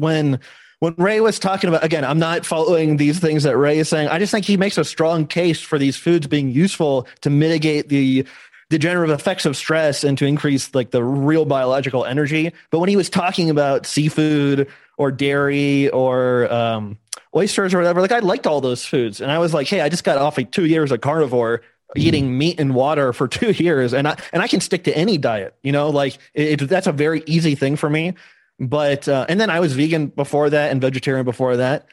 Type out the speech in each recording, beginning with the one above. when Ray was talking about, again, I'm not following these things that Ray is saying. I just think he makes a strong case for these foods being useful to mitigate the degenerative effects of stress and to increase like the real biological energy. But when he was talking about seafood or dairy or oysters or whatever, like I liked all those foods. And I was like, hey, I just got off like 2 years of carnivore eating meat and water for 2 years. And I can stick to any diet, you know, like that's a very easy thing for me. But, and then I was vegan before that and vegetarian before that.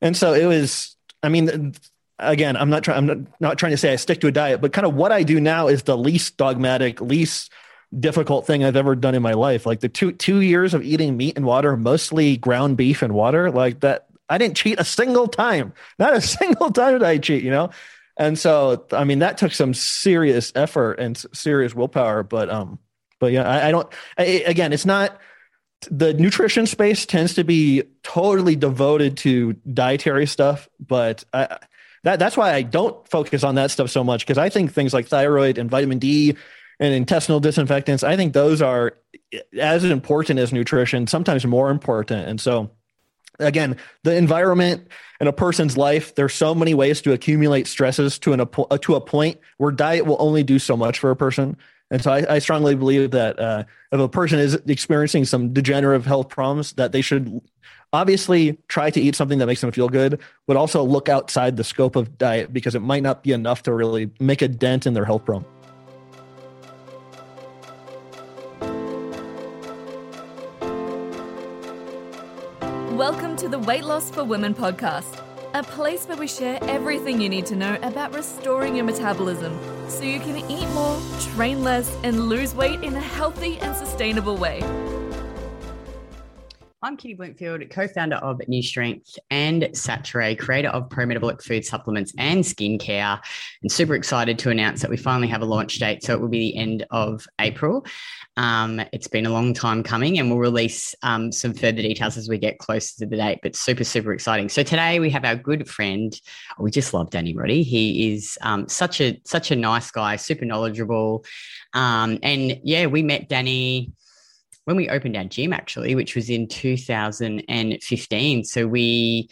And so it was, I mean, again, I'm not trying to say I stick to a diet, but kind of what I do now is the least dogmatic, least difficult thing I've ever done in my life. Like the two years of eating meat and water, mostly ground beef and water, like that, I didn't cheat a single time. Not a single time did I cheat, you know? And so, I mean, that took some serious effort and serious willpower, but yeah, I don't, it's not, the nutrition space tends to be totally devoted to dietary stuff, but that's why I don't focus on that stuff so much. Cause I think things like thyroid and vitamin D and intestinal disinfectants, I think those are as important as nutrition, sometimes more important. And so again, the environment and a person's life, there's so many ways to accumulate stresses to a point where diet will only do so much for a person. And so I strongly believe that if a person is experiencing some degenerative health problems, that they should obviously try to eat something that makes them feel good, but also look outside the scope of diet because it might not be enough to really make a dent in their health problem. Welcome to the Weight Loss for Women podcast, a place where we share everything you need to know about restoring your metabolism so you can eat more, train less, and lose weight in a healthy and sustainable way. I'm Kitty Bloomfield, co-founder of New Strength and Saturée, creator of pro-metabolic food supplements and skincare, and super excited to announce that we finally have a launch date. So it will be the end of April. It's been a long time coming, and we'll release some further details as we get closer to the date, but super, super exciting. So today we have our good friend. We just love Danny Roddy. He is such a nice guy, super knowledgeable. And yeah, we met Danny when we opened our gym actually, which was in 2015. So we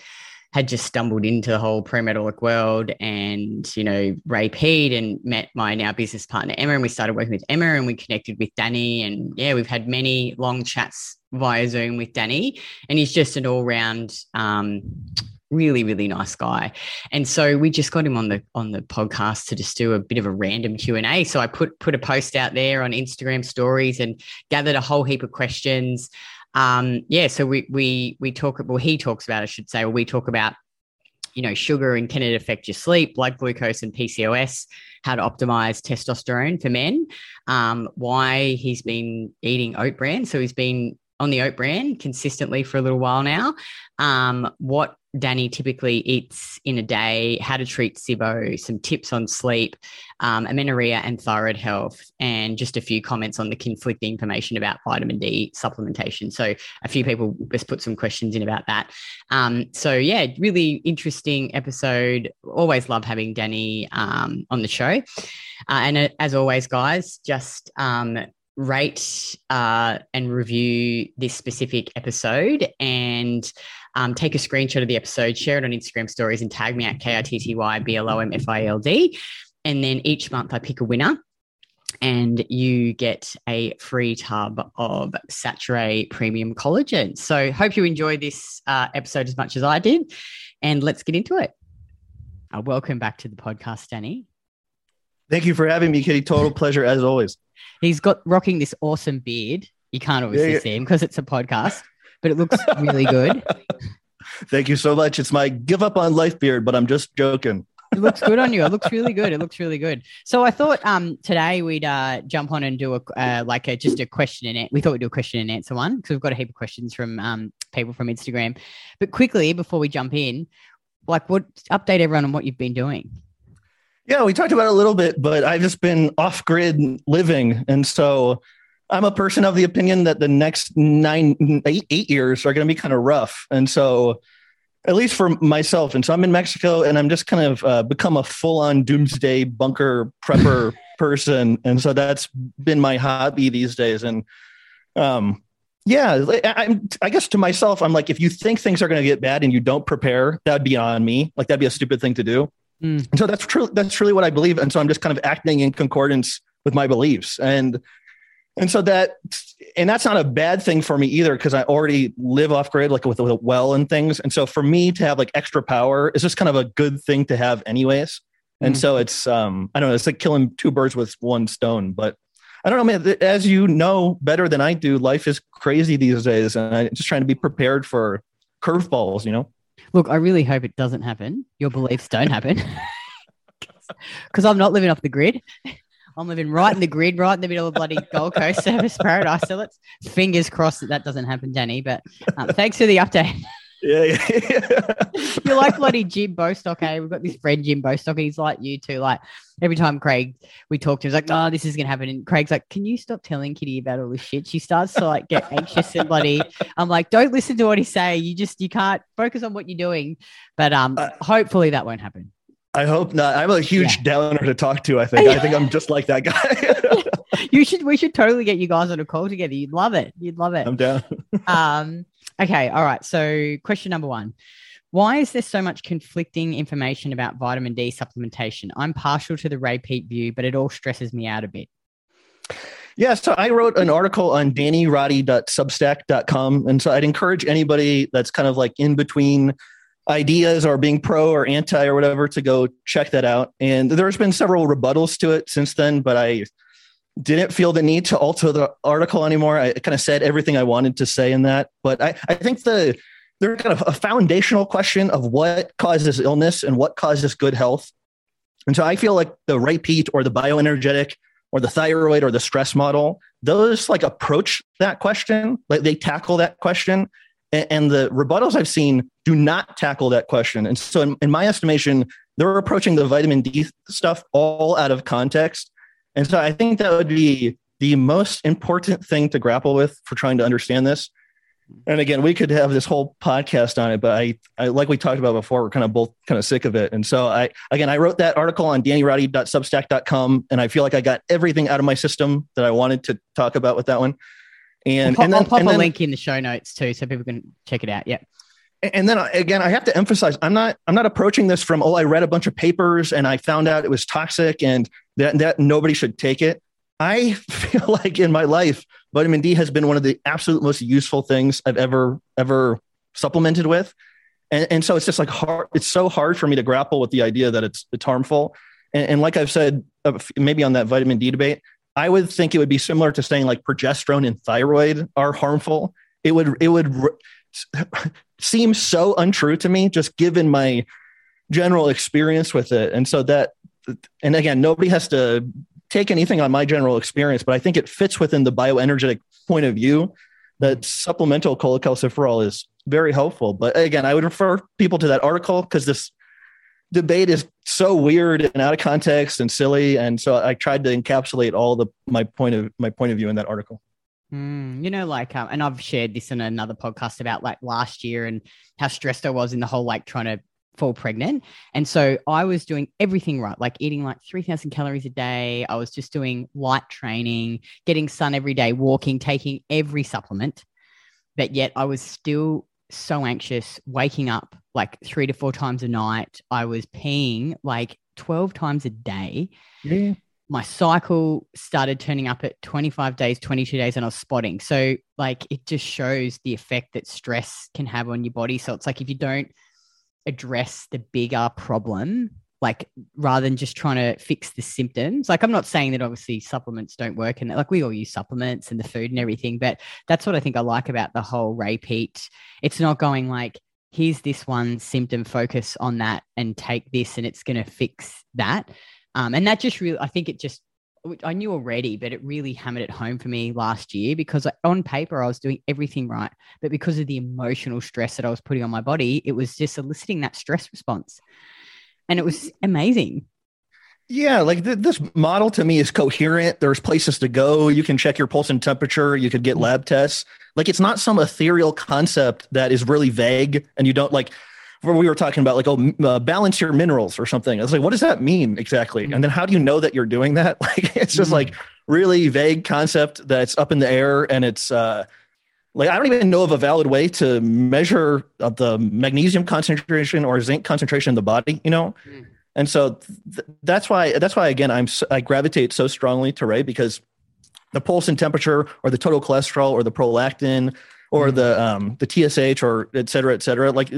had just stumbled into the whole pro-metabolic world and, you know, Ray Peat, and met my now business partner, Emma, and we started working with Emma and we connected with Danny. And yeah, we've had many long chats via Zoom with Danny, and he's just an all-round really, really nice guy. And so we just got him on the podcast to just do a bit of a random Q&A. So I put a post out there on Instagram stories and gathered a whole heap of questions. So we talk about, you know, sugar and can it affect your sleep, blood glucose and PCOS, how to optimize testosterone for men, why he's been eating oat bran. So he's been on the oat bran consistently for a little while now, what Danny typically eats in a day, how to treat SIBO, some tips on sleep, amenorrhea and thyroid health, and just a few comments on the conflicting information about vitamin D supplementation. So a few people just put some questions in about that. So yeah, really interesting episode. Always love having Danny on the show. And as always, guys, just rate and review this specific episode, and take a screenshot of the episode, share it on Instagram stories, and tag me at KITTYBLOMFILD. And then each month I pick a winner, and you get a free tub of Saturée Premium Collagen. So hope you enjoy this episode as much as I did, and let's get into it. Welcome back to the podcast, Danny. Thank you for having me, Kitty. Total pleasure as always. He's rocking this awesome beard. You can't obviously see him because it's a podcast, but it looks really good. Thank you so much. It's my give up on life beard, but I'm just joking. It looks good on you. It looks really good. It looks really good. So I thought today we'd jump on and do a question and answer. We thought we'd do a question and answer one because we've got a heap of questions from people from Instagram. But quickly before we jump in, update everyone on what you've been doing. Yeah, we talked about it a little bit, but I've just been off-grid living. And so I'm a person of the opinion that the next 8 years are going to be kind of rough. And so at least for myself. And so I'm in Mexico, and I'm just kind of become a full-on doomsday bunker prepper person. And so that's been my hobby these days. And Yeah, I guess to myself, I'm like, if you think things are going to get bad and you don't prepare, that'd be on me. Like, that'd be a stupid thing to do. Mm. And so that's true. That's really what I believe. And so I'm just kind of acting in concordance with my beliefs. And so that, and that's not a bad thing for me either, because I already live off grid, like with a well and things. And so for me to have like extra power is just kind of a good thing to have anyways. And so it's, I don't know, it's like killing two birds with one stone, but I don't know, man, as you know better than I do, life is crazy these days. And I'm just trying to be prepared for curveballs, you know? Look, I really hope it doesn't happen. Your beliefs don't happen, because I'm not living off the grid. I'm living right in the grid, right in the middle of bloody Gold Coast service paradise. So let's fingers crossed that that doesn't happen, Danny. But thanks for the update. Yeah. You're like bloody Jim Bostock, hey? We've got this friend, Jim Bostock, and he's like you too. Like every time Craig, we talk to him, he's like, no, this is going to happen. And Craig's like, can you stop telling Kitty about all this shit? She starts to like get anxious and bloody. I'm like, don't listen to what he's saying. You can't focus on what you're doing. But hopefully that won't happen. I hope not. I'm a huge downer to talk to, I think. I think I'm just like that guy. We should totally get you guys on a call together. You'd love it. I'm down. Okay. All right. So question number one, why is there so much conflicting information about vitamin D supplementation? I'm partial to the Ray Peat view, but it all stresses me out a bit. Yeah. So I wrote an article on dannyroddy.substack.com. And so I'd encourage anybody that's kind of like in between ideas or being pro or anti or whatever to go check that out. And there's been several rebuttals to it since then, but I didn't feel the need to alter the article anymore. I kind of said everything I wanted to say in that, but I think there's kind of a foundational question of what causes illness and what causes good health. And so I feel like the Ray Peat or the bioenergetic or the thyroid or the stress model, those like approach that question, like they tackle that question. And the rebuttals I've seen do not tackle that question. And so in my estimation, they're approaching the vitamin D stuff all out of context. And so I think that would be the most important thing to grapple with for trying to understand this. And again, we could have this whole podcast on it, but I like we talked about before, we're kind of both kind of sick of it. And so I wrote that article on dannyroddy.substack.com, and I feel like I got everything out of my system that I wanted to talk about with that one. I'll pop a link in the show notes too, so people can check it out. Yeah. And then again, I have to emphasize, I'm not approaching this from, I read a bunch of papers and I found out it was toxic and that nobody should take it. I feel like in my life, vitamin D has been one of the absolute most useful things I've ever supplemented with. And so it's just like hard. It's so hard for me to grapple with the idea that it's harmful. And like I've said, maybe on that vitamin D debate, I would think it would be similar to saying like progesterone and thyroid are harmful. It would seem so untrue to me, just given my general experience with it. And so that, and again, nobody has to take anything on my general experience, but I think it fits within the bioenergetic point of view that supplemental cholecalciferol is very helpful. But again, I would refer people to that article because this debate is so weird and out of context and silly, and so I tried to encapsulate all my point of view in that article. And I've shared this in another podcast about like last year and how stressed I was in the whole like trying to fall pregnant, and so I was doing everything right, like eating like 3,000 calories a day. I was just doing light training, getting sun every day, walking, taking every supplement, but yet I was still so anxious, waking up like 3 to 4 times a night. I was peeing like 12 times a day. Yeah. My cycle started turning up at 25 days, 22 days, and I was spotting. So like it just shows the effect that stress can have on your body. So it's like if you don't address the bigger problem, like rather than just trying to fix the symptoms, like I'm not saying that obviously supplements don't work and like we all use supplements and the food and everything, but that's what I think I like about the whole Ray Peat. It's not going like, here's this one symptom, focus on that and take this and it's going to fix that. And that just really, I think it just, I knew already, but it really hammered it home for me last year because on paper I was doing everything right. But because of the emotional stress that I was putting on my body, it was just eliciting that stress response. And it was amazing. Yeah. Like this model to me is coherent. There's places to go. You can check your pulse and temperature. You could get lab tests. Like it's not some ethereal concept that is really vague and you don't like where we were talking about like, balance your minerals or something. I was like, what does that mean exactly? And then how do you know that you're doing that? Like, it's just like really vague concept that's up in the air and it's, Like, I don't even know of a valid way to measure the magnesium concentration or zinc concentration in the body, you know? Mm. And so that's why, again, I gravitate so strongly to Ray, because the pulse and temperature or the total cholesterol or the prolactin or the TSH or et cetera, like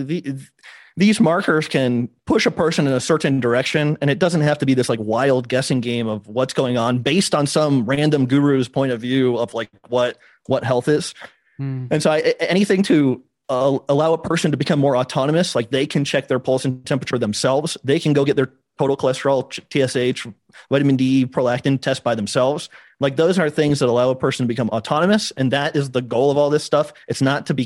these markers can push a person in a certain direction, and it doesn't have to be this like wild guessing game of what's going on based on some random guru's point of view of like what health is. Mm. And so anything to allow a person to become more autonomous, like they can check their pulse and temperature themselves. They can go get their total cholesterol, TSH, vitamin D, prolactin test by themselves. Like those are things that allow a person to become autonomous. And that is the goal of all this stuff. It's not to be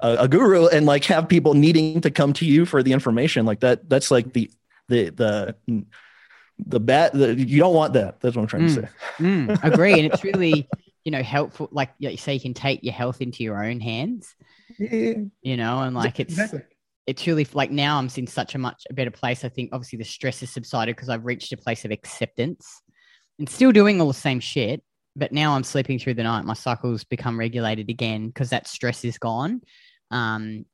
a guru and like have people needing to come to you for the information like that. That's like the you don't want that. That's what I'm trying to say. Agree. And it's really, helpful. Like you say, you can take your health into your own hands, and like, it's really like now I'm in such a better place. I think obviously the stress has subsided because I've reached a place of acceptance and still doing all the same shit. But now I'm sleeping through the night. My cycles become regulated again because that stress is gone. And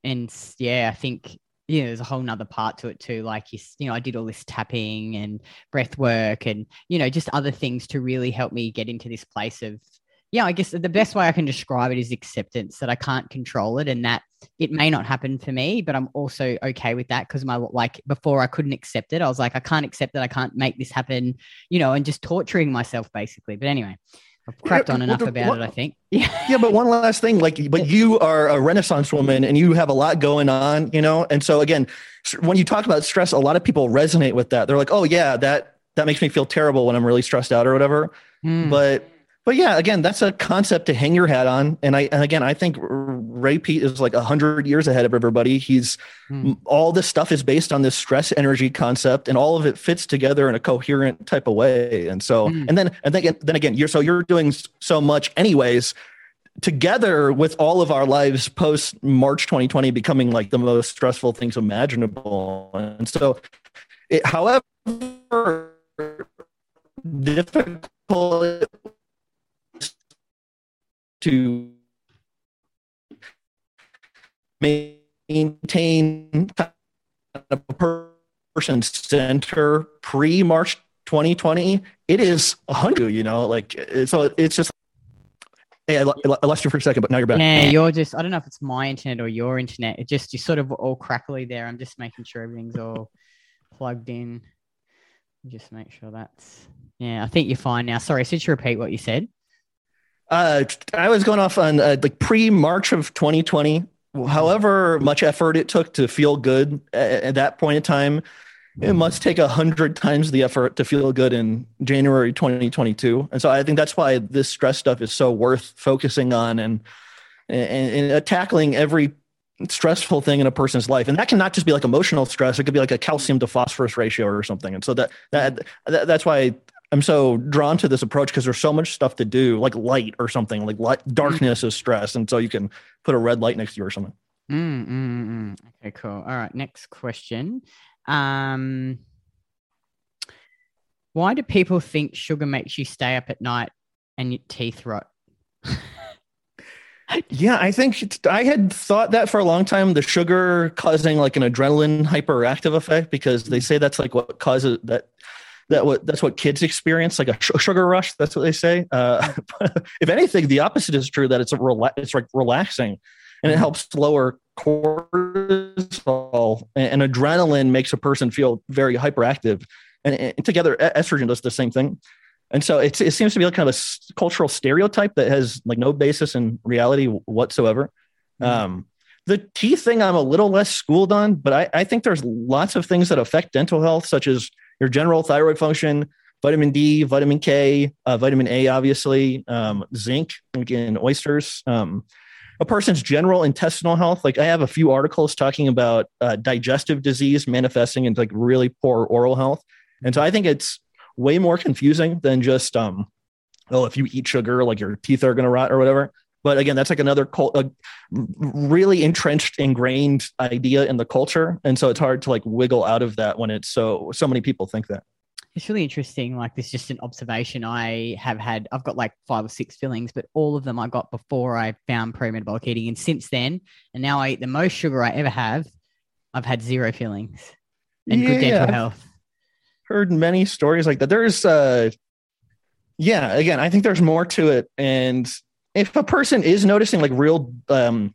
yeah, I think, there's a whole nother part to it too. Like, I did all this tapping and breath work and, just other things to really help me get into this place of, I guess the best way I can describe it is acceptance that I can't control it and that it may not happen for me, but I'm also okay with that because before I couldn't accept it. I was like, I can't accept that. I can't make this happen, and just torturing myself basically. But anyway, I've crapped on enough about it, I think. Yeah. But one last thing, but you are a Renaissance woman and you have a lot going on, And so again, when you talk about stress, a lot of people resonate with that. They're like, oh yeah, that makes me feel terrible when I'm really stressed out or whatever. Mm. But yeah, again, that's a concept to hang your hat on. And again, I think Ray Peat is like 100 years ahead of everybody. All this stuff is based on this stress energy concept, and all of it fits together in a coherent type of way. And so, and then again, you're doing so much anyways, together with all of our lives post March 2020 becoming like the most stressful things imaginable. And so, however difficult it to maintain a person center pre-March 2020, it is 100, so it's just, hey, I lost you for a second, but now you're back. Yeah, you're just, I don't know if it's my internet or your internet. It just, you're sort of all crackly there. I'm just making sure everything's all plugged in. Just make sure that's, I think you're fine now. Sorry, should you repeat what you said? I was going off on like pre-March of 2020, however much effort it took to feel good at that point in time, it must take 100 times the effort to feel good in January 2022. And so I think that's why this stress stuff is so worth focusing on and tackling every stressful thing in a person's life. And that cannot just be like emotional stress. It could be like a calcium to phosphorus ratio or something. And so that's why I'm so drawn to this approach, because there's so much stuff to do, like light or something, like light, darkness is stress. And so you can put a red light next to you or something. Okay, cool. All right. Next question. Why do people think sugar makes you stay up at night and your teeth rot? Yeah, I think I had thought that for a long time, the sugar causing like an adrenaline hyperactive effect, because they say that's like what causes that. That's what kids experience, like a sugar rush. That's what they say. If anything, the opposite is true, that it's like relaxing, and it helps lower cortisol, and adrenaline makes a person feel very hyperactive, and together estrogen does the same thing. And so it seems to be like kind of a cultural stereotype that has like no basis in reality whatsoever. The teeth thing, I'm a little less schooled on, but I think there's lots of things that affect dental health, such as your general thyroid function, vitamin D, vitamin K, vitamin A, obviously, zinc, again, oysters, a person's general intestinal health. Like I have a few articles talking about digestive disease manifesting into like really poor oral health. And so I think it's way more confusing than just, if you eat sugar, like your teeth are going to rot or whatever. But again, that's like another really entrenched, ingrained idea in the culture. And so it's hard to like wiggle out of that when it's so many people think that. It's really interesting. Like, this is just an observation I have had. I've got like 5 or 6 fillings, but all of them I got before I found pre-metabolic eating. And since then, and now I eat the most sugar I ever have, I've had 0 fillings and good dental health. Heard many stories like that. There's, again, I think there's more to it. And if a person is noticing like real, I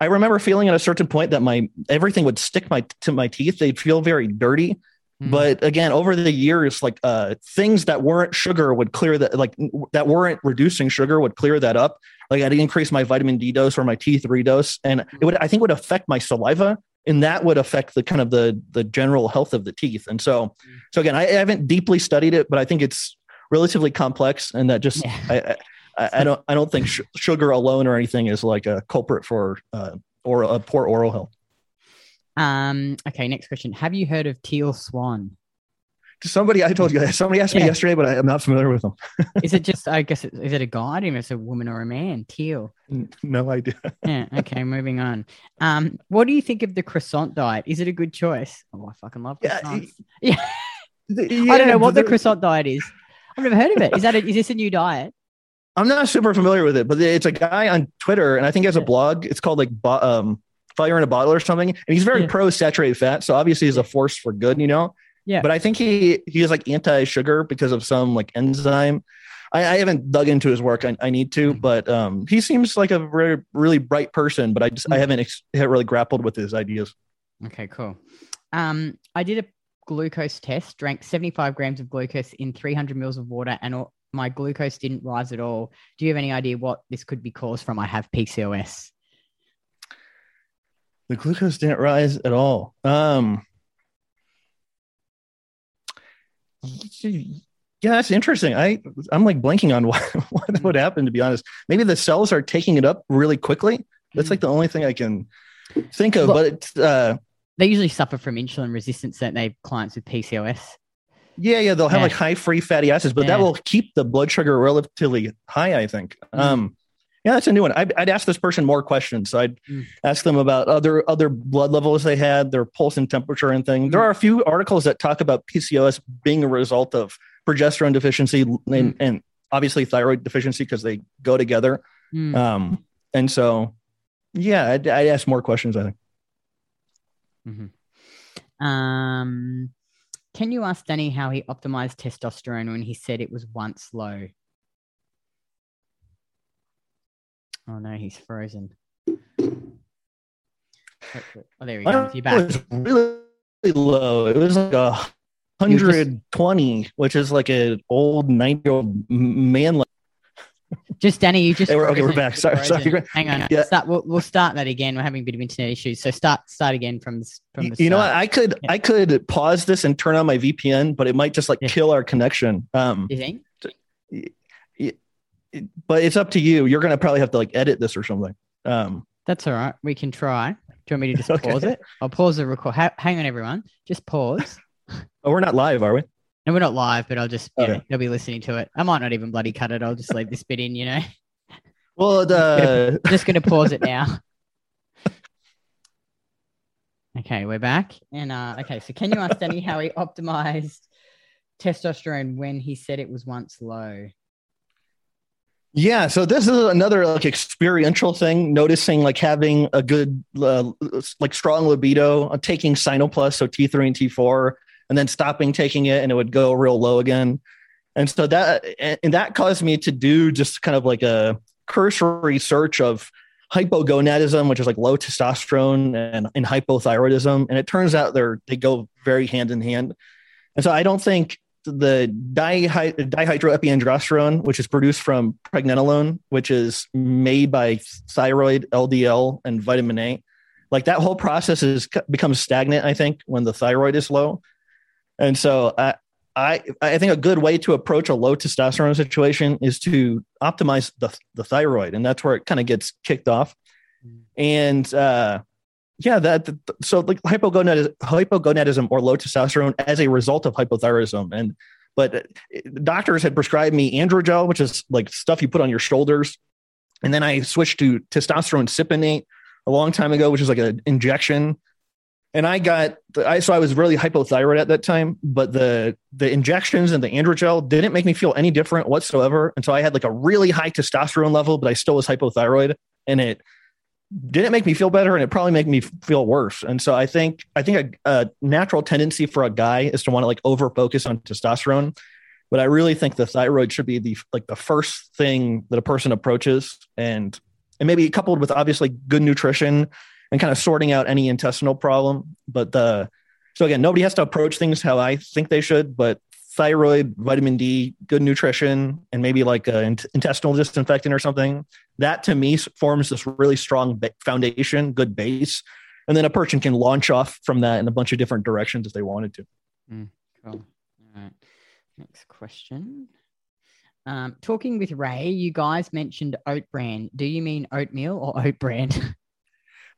remember feeling at a certain point that everything would stick to my teeth. They feel very dirty. Mm. But again, over the years, things that weren't sugar would clear that, that weren't reducing sugar would clear that up. Like, I'd increase my vitamin D dose or my T3 dose, and it would, I think, would affect my saliva, and that would affect the kind of the general health of the teeth. And so again, I haven't deeply studied it, but I think it's relatively complex, and that just, I don't think sugar alone or anything is like a culprit for or a poor oral health. Okay, next question. Have you heard of Teal Swan? Somebody asked me yesterday, but I'm not familiar with them. Is it just, I guess, is it a guy? I don't know if it's a woman or a man. Teal. No idea. Yeah. Okay, moving on. What do you think of the croissant diet? Is it a good choice? Oh, I fucking love croissants. I don't know what the croissant diet is. I've never heard of it. Is this a new diet? I'm not super familiar with it, but it's a guy on Twitter, and I think he has a blog. It's called Fire in a Bottle or something. And he's very pro saturated fat. So obviously he's a force for good, you know? Yeah. But I think he is like anti-sugar because of some like enzyme. I haven't dug into his work. I need to, but he seems like a very, really bright person, but I haven't really grappled with his ideas. Okay, cool. I did a glucose test, drank 75 grams of glucose in 300 mils of water, and my glucose didn't rise at all. Do you have any idea what this could be caused from? I have PCOS. The glucose didn't rise at all. Yeah, that's interesting. I'm like blanking on what would happen, to be honest. Maybe the cells are taking it up really quickly. That's like the only thing I can think of. But it's, they usually suffer from insulin resistance, don't they, clients with PCOS? Yeah, they'll have like high free fatty acids, but that will keep the blood sugar relatively high, I think. Yeah, that's a new one. I'd ask this person more questions. So I'd ask them about other blood levels they had, their pulse and temperature and things. There are a few articles that talk about PCOS being a result of progesterone deficiency and obviously thyroid deficiency because they go together. And so, yeah, I'd ask more questions, I think. Mm-hmm. Can you ask Danny how he optimized testosterone when he said it was once low? Oh no, he's frozen. Oh, there we go. You're back. It was really low. It was like 120, which is like an old 90-year-old man. Just Danny, you just. Okay, we're back. Sorry. Hang on. Yeah. We'll start that again. We're having a bit of internet issues, so start again from the start. You know what? I could pause this and turn on my VPN, but it might just kill our connection. You think? But it's up to you. You're going to probably have to edit this or something. That's all right. We can try. Do you want me to just pause it? I'll pause the record. Hang on, everyone. Just pause. Oh, we're not live, are we? No, we're not live, but I'll just, they'll be listening to it. I might not even bloody cut it. I'll just leave this bit in, you know? Well, I'm just going to pause it now. Okay, we're back. And, so can you ask Danny how he optimized testosterone when he said it was once low? Yeah, so this is another experiential thing. Noticing having a good strong libido, taking Sinoplus, so T3 and T4, and then stopping taking it, and it would go real low again. And so that caused me to do just kind of a cursory search of hypogonadism, which is low testosterone, and hypothyroidism, and it turns out they go very hand in hand. And so I don't think the dihydroepiandrosterone, which is produced from pregnenolone, which is made by thyroid, LDL, and vitamin A. That whole process becomes stagnant, I think, when the thyroid is low. And so I think a good way to approach a low testosterone situation is to optimize the thyroid, and that's where it kind of gets kicked off. And hypogonadism or low testosterone as a result of hypothyroidism. But doctors had prescribed me androgel, which is stuff you put on your shoulders. And then I switched to testosterone cypionate a long time ago, which is an injection. And I got, so I was really hypothyroid at that time, but the injections and the androgel didn't make me feel any different whatsoever. And so I had like a really high testosterone level, but I still was hypothyroid, and it didn't make me feel better. And it probably made me feel worse. And so I think a natural tendency for a guy is to want to like over focus on testosterone, but I really think the thyroid should be the first thing that a person approaches, and maybe coupled with obviously good nutrition and kind of sorting out any intestinal problem. But so again, nobody has to approach things how I think they should, but thyroid, vitamin D, good nutrition, and maybe like an intestinal disinfectant or something, that to me forms this really strong foundation, good base. And then a person can launch off from that in a bunch of different directions if they wanted to. Cool. All right. Next question. Talking with Ray, you guys mentioned oat bran. Do you mean oatmeal or oat bran?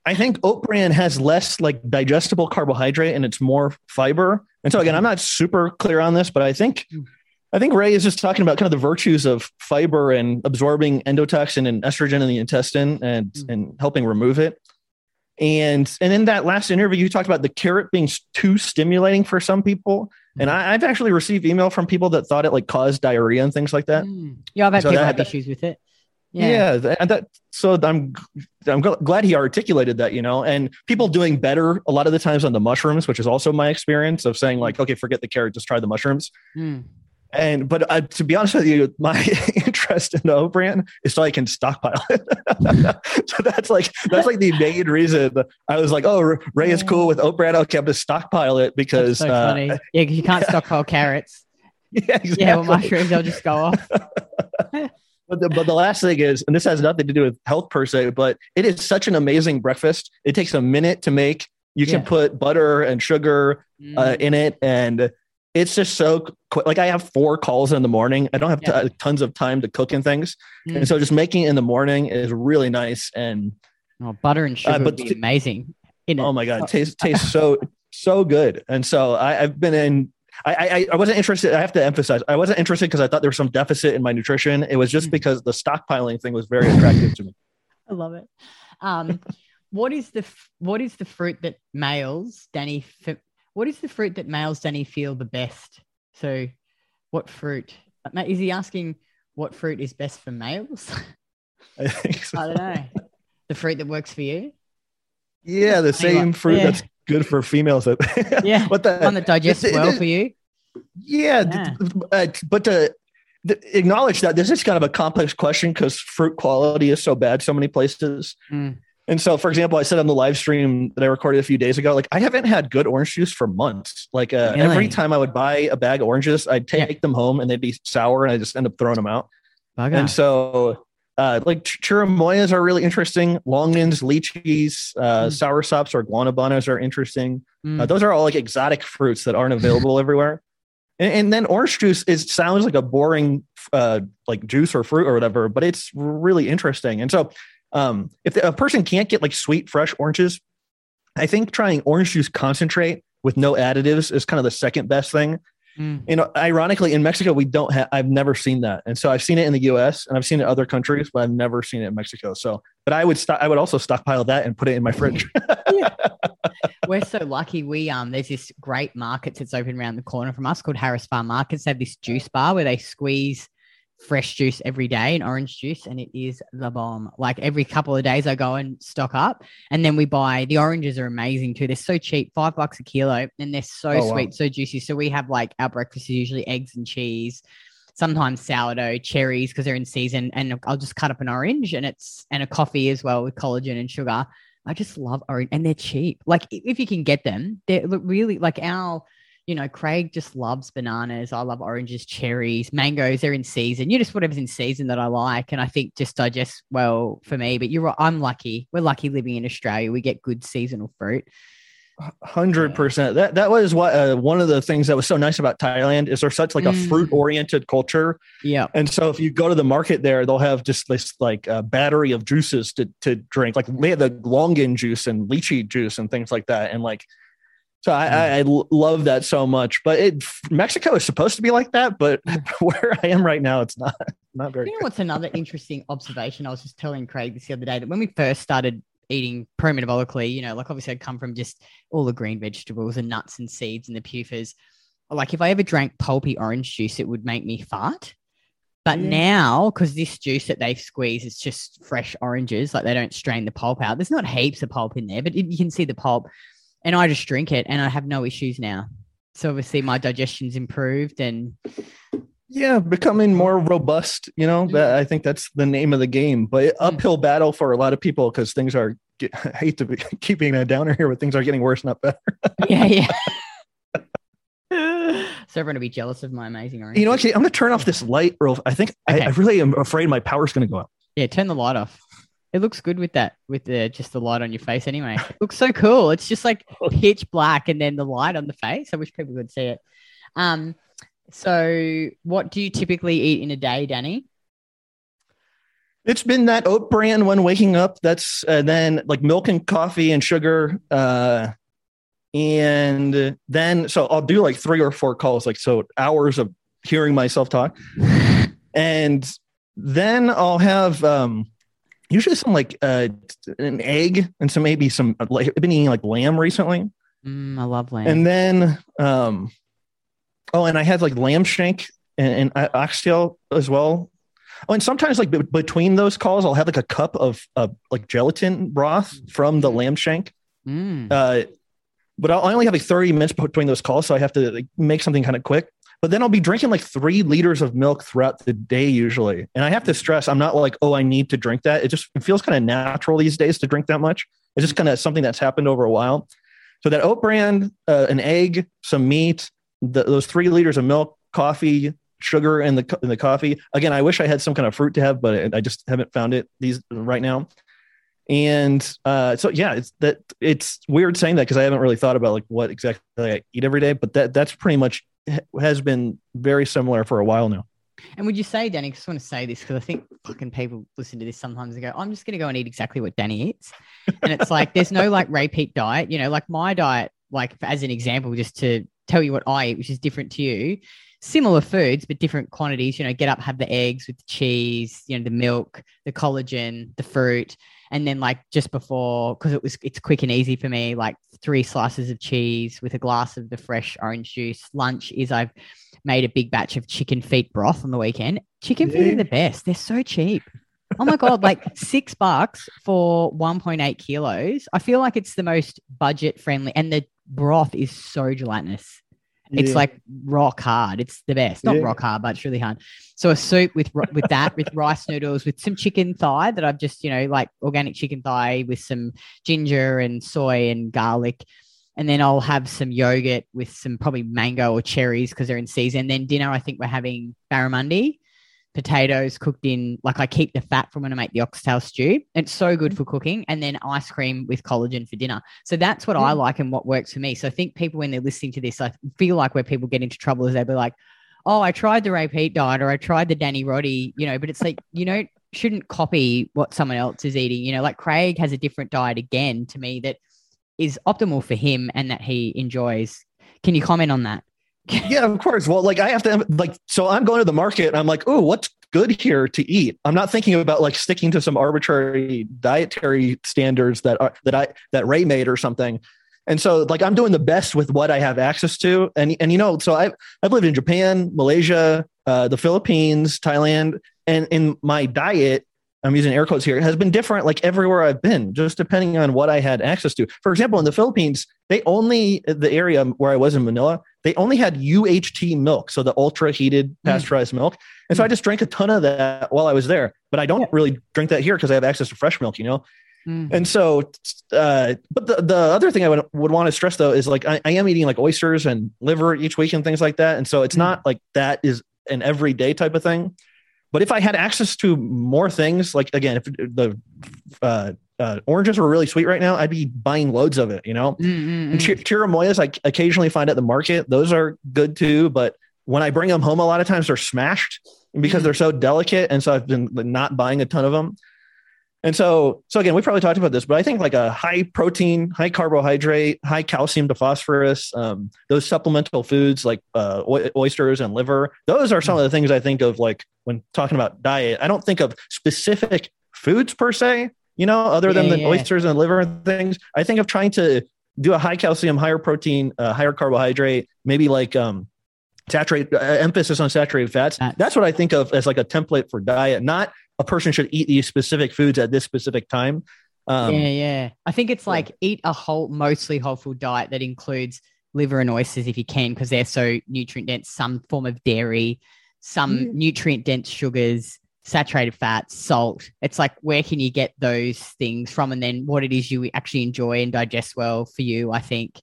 I think oat bran has less like digestible carbohydrate and it's more fiber. And so again, I'm not super clear on this, but I think Ray is just talking about kind of the virtues of fiber and absorbing endotoxin and estrogen in the intestine and helping remove it. And in that last interview, you talked about the carrot being too stimulating for some people. And I've actually received email from people that thought it like caused diarrhea and things like that. Yeah, I've had people have issues with it. So I'm glad he articulated that, and people doing better a lot of the times on the mushrooms, which is also my experience of saying like, okay, forget the carrot, just try the mushrooms. But to be honest with you, my interest in the oat bran is so I can stockpile it. So that's like the main reason I was like, oh, Ray is cool with oat bran. Okay, I'm just stockpile it because funny. Yeah, you can't stockpile carrots. Yeah, exactly. Yeah, well, mushrooms, they'll just go off. But the last thing is, and this has nothing to do with health per se, but it is such an amazing breakfast. It takes a minute to make. You can put butter and sugar in it. And it's just so quick. Like I have 4 calls in the morning. I don't have tons of time to cook and things. And so just making it in the morning is really nice. And butter and sugar would be amazing. Oh my God. It tastes so good. And so I've been in. I wasn't interested. I have to emphasize, I wasn't interested because I thought there was some deficit in my nutrition. It was just because the stockpiling thing was very attractive to me. I love it. What is the fruit that males, Danny? What is the fruit that males, Danny, feel the best? So, what fruit? Is he asking what fruit is best for males? I think so. I don't know. The fruit that works for you. Yeah, the same fruit that's good for females. Yeah. What the one that digests well for you. Yeah. But to acknowledge that this is kind of a complex question because fruit quality is so bad so many places. And so, for example, I said on the live stream that I recorded a few days ago, like I haven't had good orange juice for months. Like really? Every time I would buy a bag of oranges, I'd take them home and they'd be sour and I just end up throwing them out. Okay. And so... like chirimoyas are really interesting. Longans, lychees, soursops or guanabanas are interesting. Those are all like exotic fruits that aren't available everywhere. And then orange juice sounds like a boring like juice or fruit or whatever, but it's really interesting. And so if a person can't get like sweet, fresh oranges, I think trying orange juice concentrate with no additives is kind of the second best thing. Ironically, in Mexico, we don't have, I've never seen that. And so I've seen it in the US and I've seen it in other countries, but I've never seen it in Mexico. So, but I would also stockpile that and put it in my fridge. We're so lucky. There's this great market that's open around the corner from us called Harris Farm Markets. They have this juice bar where they squeeze fresh juice every day and orange juice. And it is the bomb. Like every couple of days I go and stock up, and then we buy the oranges are amazing too. They're so cheap, $5 a kilo, and they're so sweet, so juicy. So we have like our breakfast is usually eggs and cheese, sometimes sourdough, cherries, cause they're in season. And I'll just cut up an orange and a coffee as well with collagen and sugar. I just love orange, and they're cheap. Like if you can get them, they're really like our, Craig just loves bananas. I love oranges, cherries, mangoes. They're in season. You just whatever's in season that I like. And I think just digest well for me. But I'm lucky. We're lucky living in Australia. We get good seasonal fruit. 100%. That was what one of the things that was so nice about Thailand is they're such like a fruit oriented culture. Yeah. And so if you go to the market there, they'll have just this like a battery of juices to drink. Like they have the longan juice and lychee juice and things like that. And like, so I love that so much, but Mexico is supposed to be like that, but where I am right now, it's not very good. What's another interesting observation? I was just telling Craig this the other day that when we first started eating pro-metabolically, you know, like obviously I'd come from just all the green vegetables and nuts and seeds and the pufas. Like if I ever drank pulpy orange juice, it would make me fart. But now, because this juice that they've squeezed, it's just fresh oranges. Like they don't strain the pulp out. There's not heaps of pulp in there, but you can see the pulp. And I just drink it and I have no issues now. So obviously my digestion's improved and... yeah, becoming more robust, you know, that, I think that's the name of the game. But uphill battle for a lot of people because things are... I hate to be keeping a downer here, but things are getting worse, not better. So everyone will be jealous of my amazing orange. You know, actually, I'm going to turn off this light. I think I really am afraid my power's going to go out. Yeah, turn the light off. It looks good with that, with just the light on your face anyway. It looks so cool. It's just like pitch black and then the light on the face. I wish people could see it. So what do you typically eat in a day, Danny? It's been that oat bran when waking up. That's then like milk and coffee and sugar. And then, so I'll do like 3 or 4 calls, like, so hours of hearing myself talk. And then I'll have, usually some like, an egg and some, maybe some, like, I've been eating like lamb recently. I love lamb. And then, and I have like lamb shank and oxtail as well. Oh, and sometimes like between those calls, I'll have like a cup of, like gelatin broth from the lamb shank. But I only have like 30 minutes between those calls, so I have to like make something kind of quick. But then I'll be drinking like 3 liters of milk throughout the day usually. And I have to stress, I'm not like, oh, I need to drink that. It feels kind of natural these days to drink that much. It's just kind of something that's happened over a while. So that oat bran, an egg, some meat, those 3 liters of milk, coffee, sugar in the coffee. Again, I wish I had some kind of fruit to have, but I just haven't found it right now. And so yeah, it's weird saying that because I haven't really thought about like what exactly I eat every day, but that's pretty much has been very similar for a while now. And would you say, Danny, I just want to say this because I think fucking people listen to this sometimes and go, I'm just going to go and eat exactly what Danny eats. And it's like, there's no like Ray Peat diet, you know, like my diet, like as an example, just to tell you what I eat, which is different to you, similar foods, but different quantities, you know, get up, have the eggs with the cheese, you know, the milk, the collagen, the fruit. And then like just before, because it's quick and easy for me, like 3 slices of cheese with a glass of the fresh orange juice. Lunch is I've made a big batch of chicken feet broth on the weekend. Chicken feet are the best. They're so cheap. Oh my God, like $6 for 1.8 kilos. I feel like it's the most budget friendly. And the broth is so gelatinous. It's like rock hard. It's the best. Not rock hard, but it's really hard. So a soup with that, with rice noodles, with some chicken thigh that I've just, you know, like organic chicken thigh with some ginger and soy and garlic. And then I'll have some yogurt with some probably mango or cherries because they're in season. And then dinner, I think we're having barramundi, potatoes cooked in, like I keep the fat from when I make the oxtail stew. It's so good for cooking. And then ice cream with collagen for dinner. So that's what I like and what works for me. So I think people, when they're listening to this, I feel like where people get into trouble is they'll be like, oh, I tried the Ray Peat diet or I tried the Danny Roddy, you know, but it's like, you know, shouldn't copy what someone else is eating. You know, like Craig has a different diet again to me that is optimal for him and that he enjoys. Can you comment on that? Yeah, of course. Well, like I have to, like, so I'm going to the market and I'm like, oh, what's good here to eat? I'm not thinking about like sticking to some arbitrary dietary standards that Ray made or something. And so like, I'm doing the best with what I have access to. And, you know, so I've lived in Japan, Malaysia, the Philippines, Thailand, and in my diet, I'm using air quotes here, it has been different like everywhere I've been, just depending on what I had access to. For example, in the Philippines, the area where I was in Manila, they only had UHT milk, so the ultra heated pasteurized milk. And so I just drank a ton of that while I was there, but I don't really drink that here because I have access to fresh milk, you know? And so, but the other thing I would want to stress though, is like, I am eating like oysters and liver each week and things like that. And so it's not like that is an everyday type of thing. But if I had access to more things, like, again, if the oranges were really sweet right now, I'd be buying loads of it, you know? And chirimoyas, I occasionally find at the market. Those are good too. But when I bring them home, a lot of times they're smashed because they're so delicate. And so I've been not buying a ton of them. And so again, we probably talked about this, but I think like a high protein, high carbohydrate, high calcium to phosphorus, those supplemental foods like oysters and liver, those are some of the things I think of like when talking about diet. I don't think of specific foods per se, you know, other than the oysters and liver and things. I think of trying to do a high calcium, higher protein, higher carbohydrate, maybe like saturated, emphasis on saturated fats. That's what I think of as like a template for diet. Not a person should eat these specific foods at this specific time. I think it's like eat a whole, mostly whole food diet that includes liver and oysters if you can, because they're so nutrient dense, some form of dairy, some nutrient dense sugars, saturated fats, salt. It's like, where can you get those things from? And then what it is you actually enjoy and digest well for you, I think.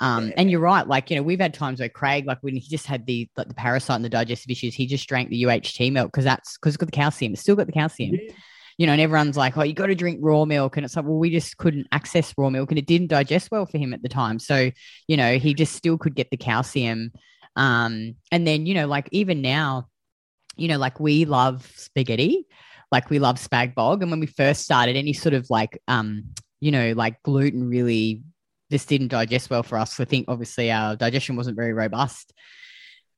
And you're right. Like, you know, we've had times where Craig, like when he just had the, like the parasite and the digestive issues, he just drank the UHT milk because it's got the calcium. It's still got the calcium. Yeah. You know, and everyone's like, oh, you got to drink raw milk. And it's like, well, we just couldn't access raw milk and it didn't digest well for him at the time. So, you know, he just still could get the calcium. And then, you know, like even now, you know, like we love spaghetti, like we love spag bog. And when we first started, any sort of like, you know, like gluten really just didn't digest well for us. So I think obviously our digestion wasn't very robust.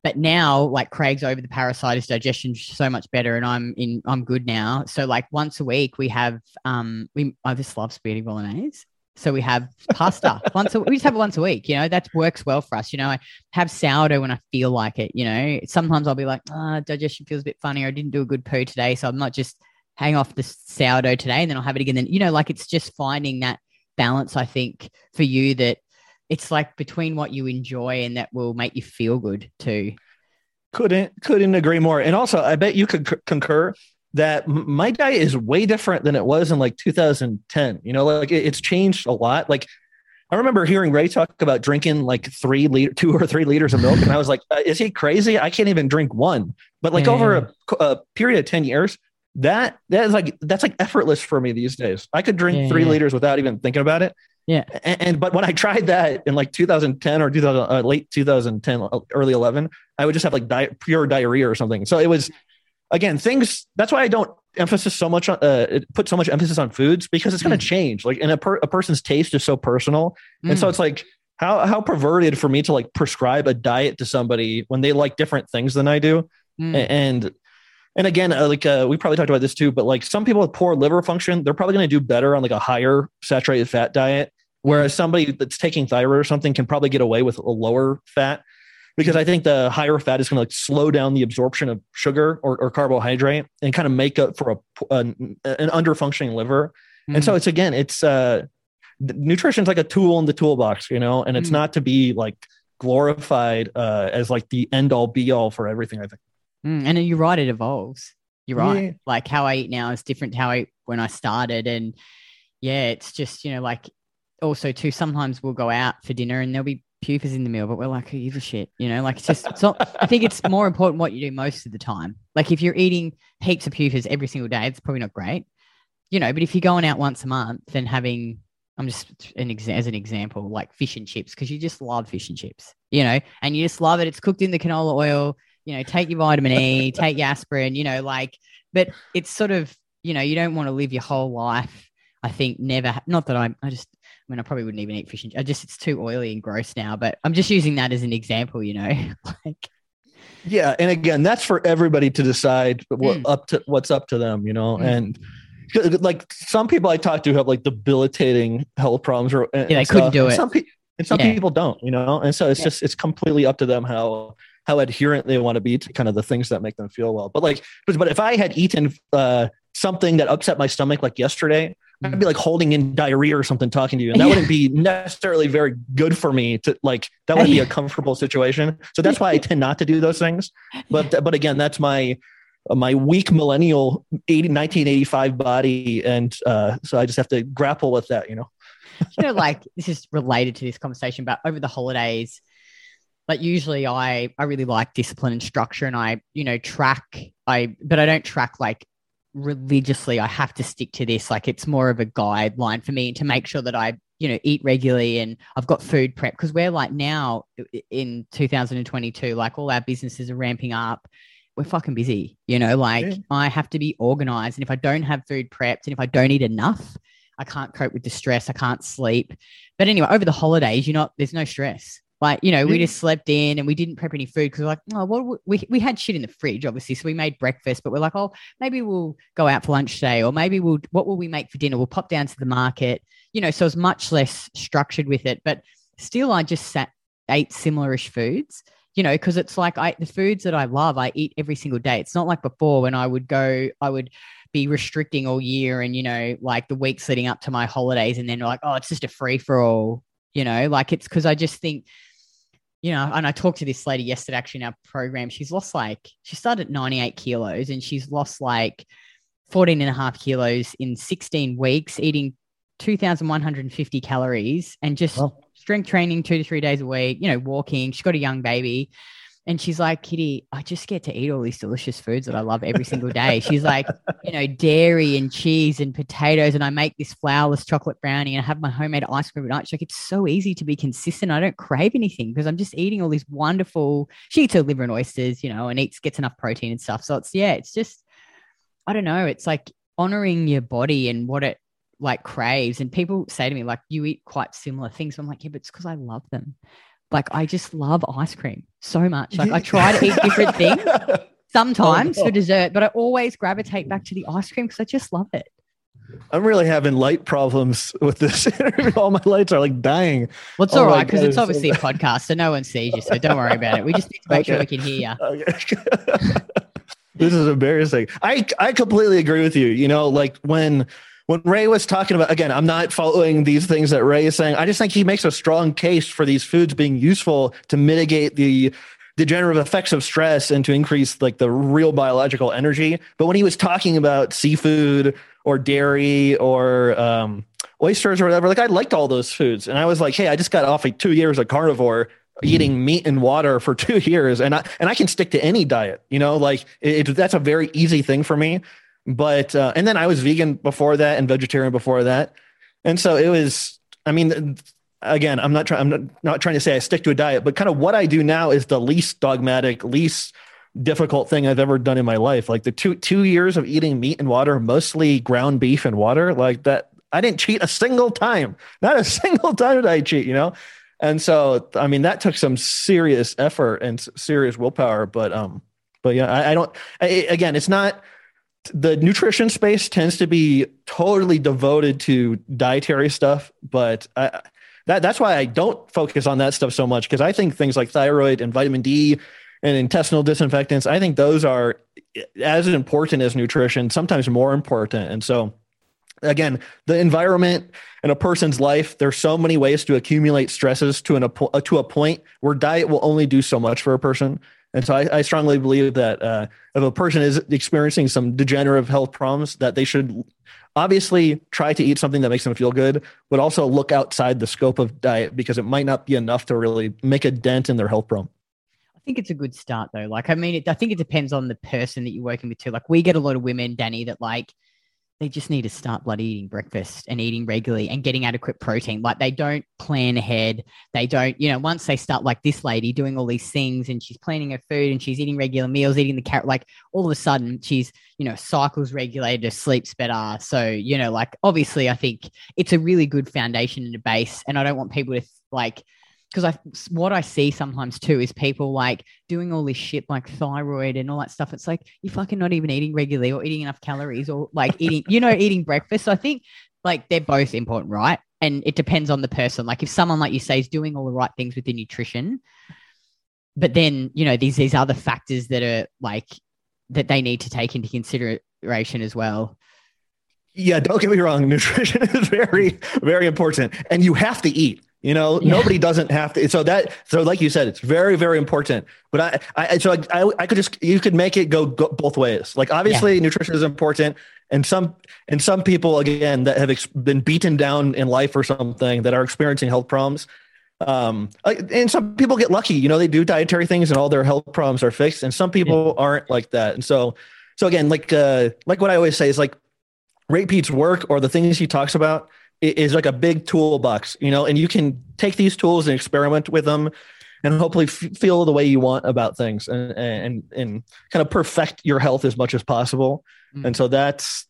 But now, like Craig's over the parasite, his digestion's so much better, and I'm good now. So like once a week we have I just love spaghetti bolognese. So we have pasta we just have it once a week. You know, that works well for us. You know, I have sourdough when I feel like it. You know, sometimes I'll be like, digestion feels a bit funny, or I didn't do a good poo today, so I'm not just hang off the sourdough today, and then I'll have it again. Then, you know, like it's just finding that balance. I think for you that. It's like between what you enjoy and that will make you feel good too. Couldn't agree more. And also, I bet you could concur that my diet is way different than it was in like 2010. You know, like it's changed a lot. Like I remember hearing Ray talk about drinking like 2 or 3 liters of milk. And I was like, is he crazy? I can't even drink one. But like over a period of 10 years, that's like effortless for me these days. I could drink 3 liters without even thinking about it. Yeah. But when I tried that in like 2010 or late 2010, early 11, I would just have like pure diarrhea or something. So it was, again, things, that's why I don't put so much emphasis on foods, because it's going to change. Like, and a person's taste is so personal. And so it's like, how perverted for me to like prescribe a diet to somebody when they like different things than I do. And again, like we probably talked about this too, but like some people with poor liver function, they're probably going to do better on like a higher saturated fat diet, whereas somebody that's taking thyroid or something can probably get away with a lower fat, because I think the higher fat is going to like slow down the absorption of sugar or carbohydrate and kind of make up for an under-functioning liver. And so it's nutrition's like a tool in the toolbox, you know, and it's not to be like glorified as like the end all be all for everything, I think. And you're right, it evolves. You're right. Yeah. Like how I eat now is different to how I ate when I started. And yeah, it's just, you know, like also too, sometimes we'll go out for dinner and there'll be pupers in the meal, but we're like, who gives a shit? You know, like it's just, it's not, I think it's more important what you do most of the time. Like if you're eating heaps of pupers every single day, it's probably not great, you know, but if you're going out once a month then having, I'm just as an example, like fish and chips, because you just love fish and chips, you know, and you just love it. It's cooked in the canola oil. You know, take your vitamin E, take your aspirin, you know, like, but it's sort of, you know, you don't want to live your whole life. I think never, not that I probably wouldn't even eat fish. It's too oily and gross now, but I'm just using that as an example, you know, like. Yeah. And again, that's for everybody to decide what's up to them, you know, and like some people I talk to have like debilitating health problems they couldn't do it. And some people don't, you know? And so it's just, it's completely up to them how adherent they want to be to kind of the things that make them feel well. But like, but if I had eaten something that upset my stomach, like yesterday, I'd be like holding in diarrhea or something talking to you. And that wouldn't be necessarily very good for me to like, that would be a comfortable situation. So that's why I tend not to do those things. But again, that's my weak millennial 1985 body. And so I just have to grapple with that, you know? You know, like this is related to this conversation, but over the holidays, but usually I really like discipline and structure, and I, you know, but I don't track like religiously. I have to stick to this. Like it's more of a guideline for me to make sure that I, you know, eat regularly and I've got food prep, because we're like now in 2022, like all our businesses are ramping up. We're fucking busy, you know, like I have to be organized. And if I don't have food prepped and if I don't eat enough, I can't cope with the stress. I can't sleep. But anyway, over the holidays, there's no stress. Like, you know, we just slept in and we didn't prep any food because we're like, oh, well, we had shit in the fridge, obviously. So we made breakfast, but we're like, oh, maybe we'll go out for lunch today, or maybe what will we make for dinner? We'll pop down to the market, you know. So it was much less structured with it, but still I just ate similar-ish foods, you know, because it's like the foods that I love, I eat every single day. It's not like before when I would be restricting all year and, you know, like the weeks leading up to my holidays and then like, oh, it's just a free-for-all. You know, like it's because I just think, you know, and I talked to this lady yesterday actually in our program. She's lost she started at 98 kilos and she's lost 14.5 kilos in 16 weeks, eating 2,150 calories and just strength training 2 to 3 days a week, you know, walking. She's got a young baby. And she's like, Kitty, I just get to eat all these delicious foods that I love every single day. She's like, you know, dairy and cheese and potatoes. And I make this flourless chocolate brownie and I have my homemade ice cream at night. She's like, it's so easy to be consistent. I don't crave anything because I'm just eating all these wonderful, she eats her liver and oysters, you know, and gets enough protein and stuff. So it's just, I don't know. It's like honoring your body and what it like craves. And people say to me, like, you eat quite similar things. So I'm like, yeah, but it's because I love them. Like, I just love ice cream so much. Like, I try to eat different things sometimes for dessert, but I always gravitate back to the ice cream because I just love it. I'm really having light problems with this interview. All my lights are like dying. Well, it's all right because it's obviously a podcast, so no one sees you. So don't worry about it. We just need to make sure we can hear you. Okay. This is embarrassing. I completely agree with you. You know, like when Ray was talking about, again, I'm not following these things that Ray is saying. I just think he makes a strong case for these foods being useful to mitigate the degenerative effects of stress and to increase like the real biological energy. But when he was talking about seafood or dairy or oysters or whatever, like I liked all those foods. And I was like, hey, I just got off like 2 years of carnivore eating meat and water for 2 years. And I can stick to any diet, you know, like that's a very easy thing for me. But, and then I was vegan before that and vegetarian before that. And so it was, I mean, again, I'm not trying to say I stick to a diet, but kind of what I do now is the least dogmatic, least difficult thing I've ever done in my life. Like the two years of eating meat and water, mostly ground beef and water, like that, I didn't cheat a single time, not a single time did I cheat, you know? And so, I mean, that took some serious effort and serious willpower, but yeah, I don't, it's not. The nutrition space tends to be totally devoted to dietary stuff, but that's why I don't focus on that stuff so much, because I think things like thyroid and vitamin D and intestinal disinfectants, I think those are as important as nutrition, sometimes more important. And so, again, the environment and a person's life, there's so many ways to accumulate stresses to a point where diet will only do so much for a person. And so I strongly believe that if a person is experiencing some degenerative health problems, that they should obviously try to eat something that makes them feel good, but also look outside the scope of diet because it might not be enough to really make a dent in their health problem. I think it's a good start though. Like, I mean, I think it depends on the person that you're working with too. Like we get a lot of women, Danny, that like, they just need to start bloody eating breakfast and eating regularly and getting adequate protein. Like they don't plan ahead. They don't, you know, once they start like this lady doing all these things and she's planning her food and she's eating regular meals, eating the carrot, like all of a sudden she's, you know, cycles regulated, sleeps better. So, you know, like obviously I think it's a really good foundation and a base, and I don't want people to like, because what I see sometimes too is people like doing all this shit like thyroid and all that stuff. It's like you're fucking not even eating regularly or eating enough calories or like eating, you know, eating breakfast. So I think like they're both important, right? And it depends on the person. Like if someone like you say is doing all the right things with the nutrition, but then, you know, these other factors that are like that they need to take into consideration as well. Yeah, don't get me wrong. Nutrition is very, very important and you have to eat. You know, Nobody doesn't have to. So like you said, it's very, very important, but I could just, you could make it go both ways. Like obviously nutrition is important. And some people again, that have been beaten down in life or something that are experiencing health problems. And some people get lucky, you know, they do dietary things and all their health problems are fixed. And some people aren't like that. And so again, like what I always say is like Ray Peat's work or the things he talks about is like a big toolbox, you know, and you can take these tools and experiment with them and hopefully feel the way you want about things and kind of perfect your health as much as possible. Mm. And so that's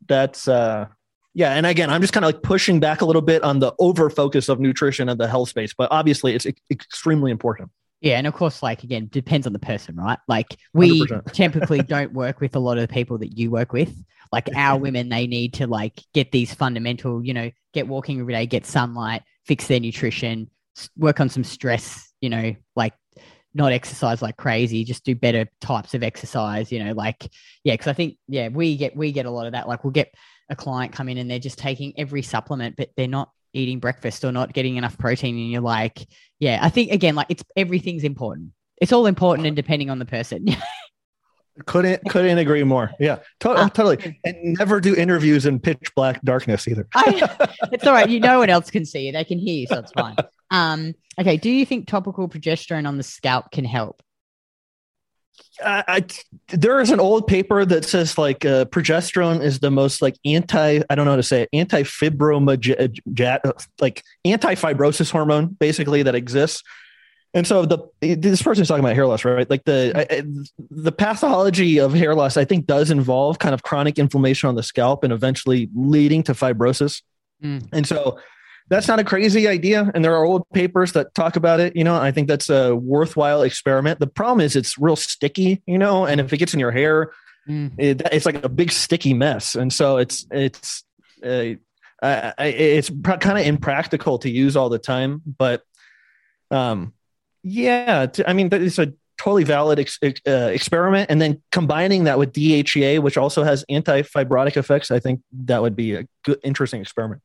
Yeah. And again, I'm just kind of like pushing back a little bit on the over focus of nutrition and the health space, but obviously it's extremely important. Yeah. And of course, like, again, depends on the person, right? Like we 100%. Typically don't work with a lot of the people that you work with. Like our women, they need to like get these fundamental, you know, get walking every day, get sunlight, fix their nutrition, work on some stress, you know, like not exercise like crazy, just do better types of exercise, you know, like, yeah. Cause I think, yeah, we get a lot of that. Like we'll get a client come in and they're just taking every supplement, but they're not eating breakfast or not getting enough protein. And you're like, yeah, I think again, like it's, everything's important. It's all important and depending on the person. Couldn't agree more. Yeah, totally. And never do interviews in pitch black darkness either. It's all right. You know, no one else can see you. They can hear you. So it's fine. Okay. Do you think topical progesterone on the scalp can help? There is an old paper that says like progesterone is the most like anti-fibrosis hormone basically that exists. And so this person's talking about hair loss, right? Like the pathology of hair loss, I think does involve kind of chronic inflammation on the scalp and eventually leading to fibrosis. Mm. And so that's not a crazy idea. And there are old papers that talk about it, you know, I think that's a worthwhile experiment. The problem is it's real sticky, you know, and if it gets in your hair, it's like a big sticky mess. And so it's kind of impractical to use all the time, but, yeah. I mean, it's a totally valid experiment. And then combining that with DHEA, which also has anti-fibrotic effects, I think that would be a good, interesting experiment.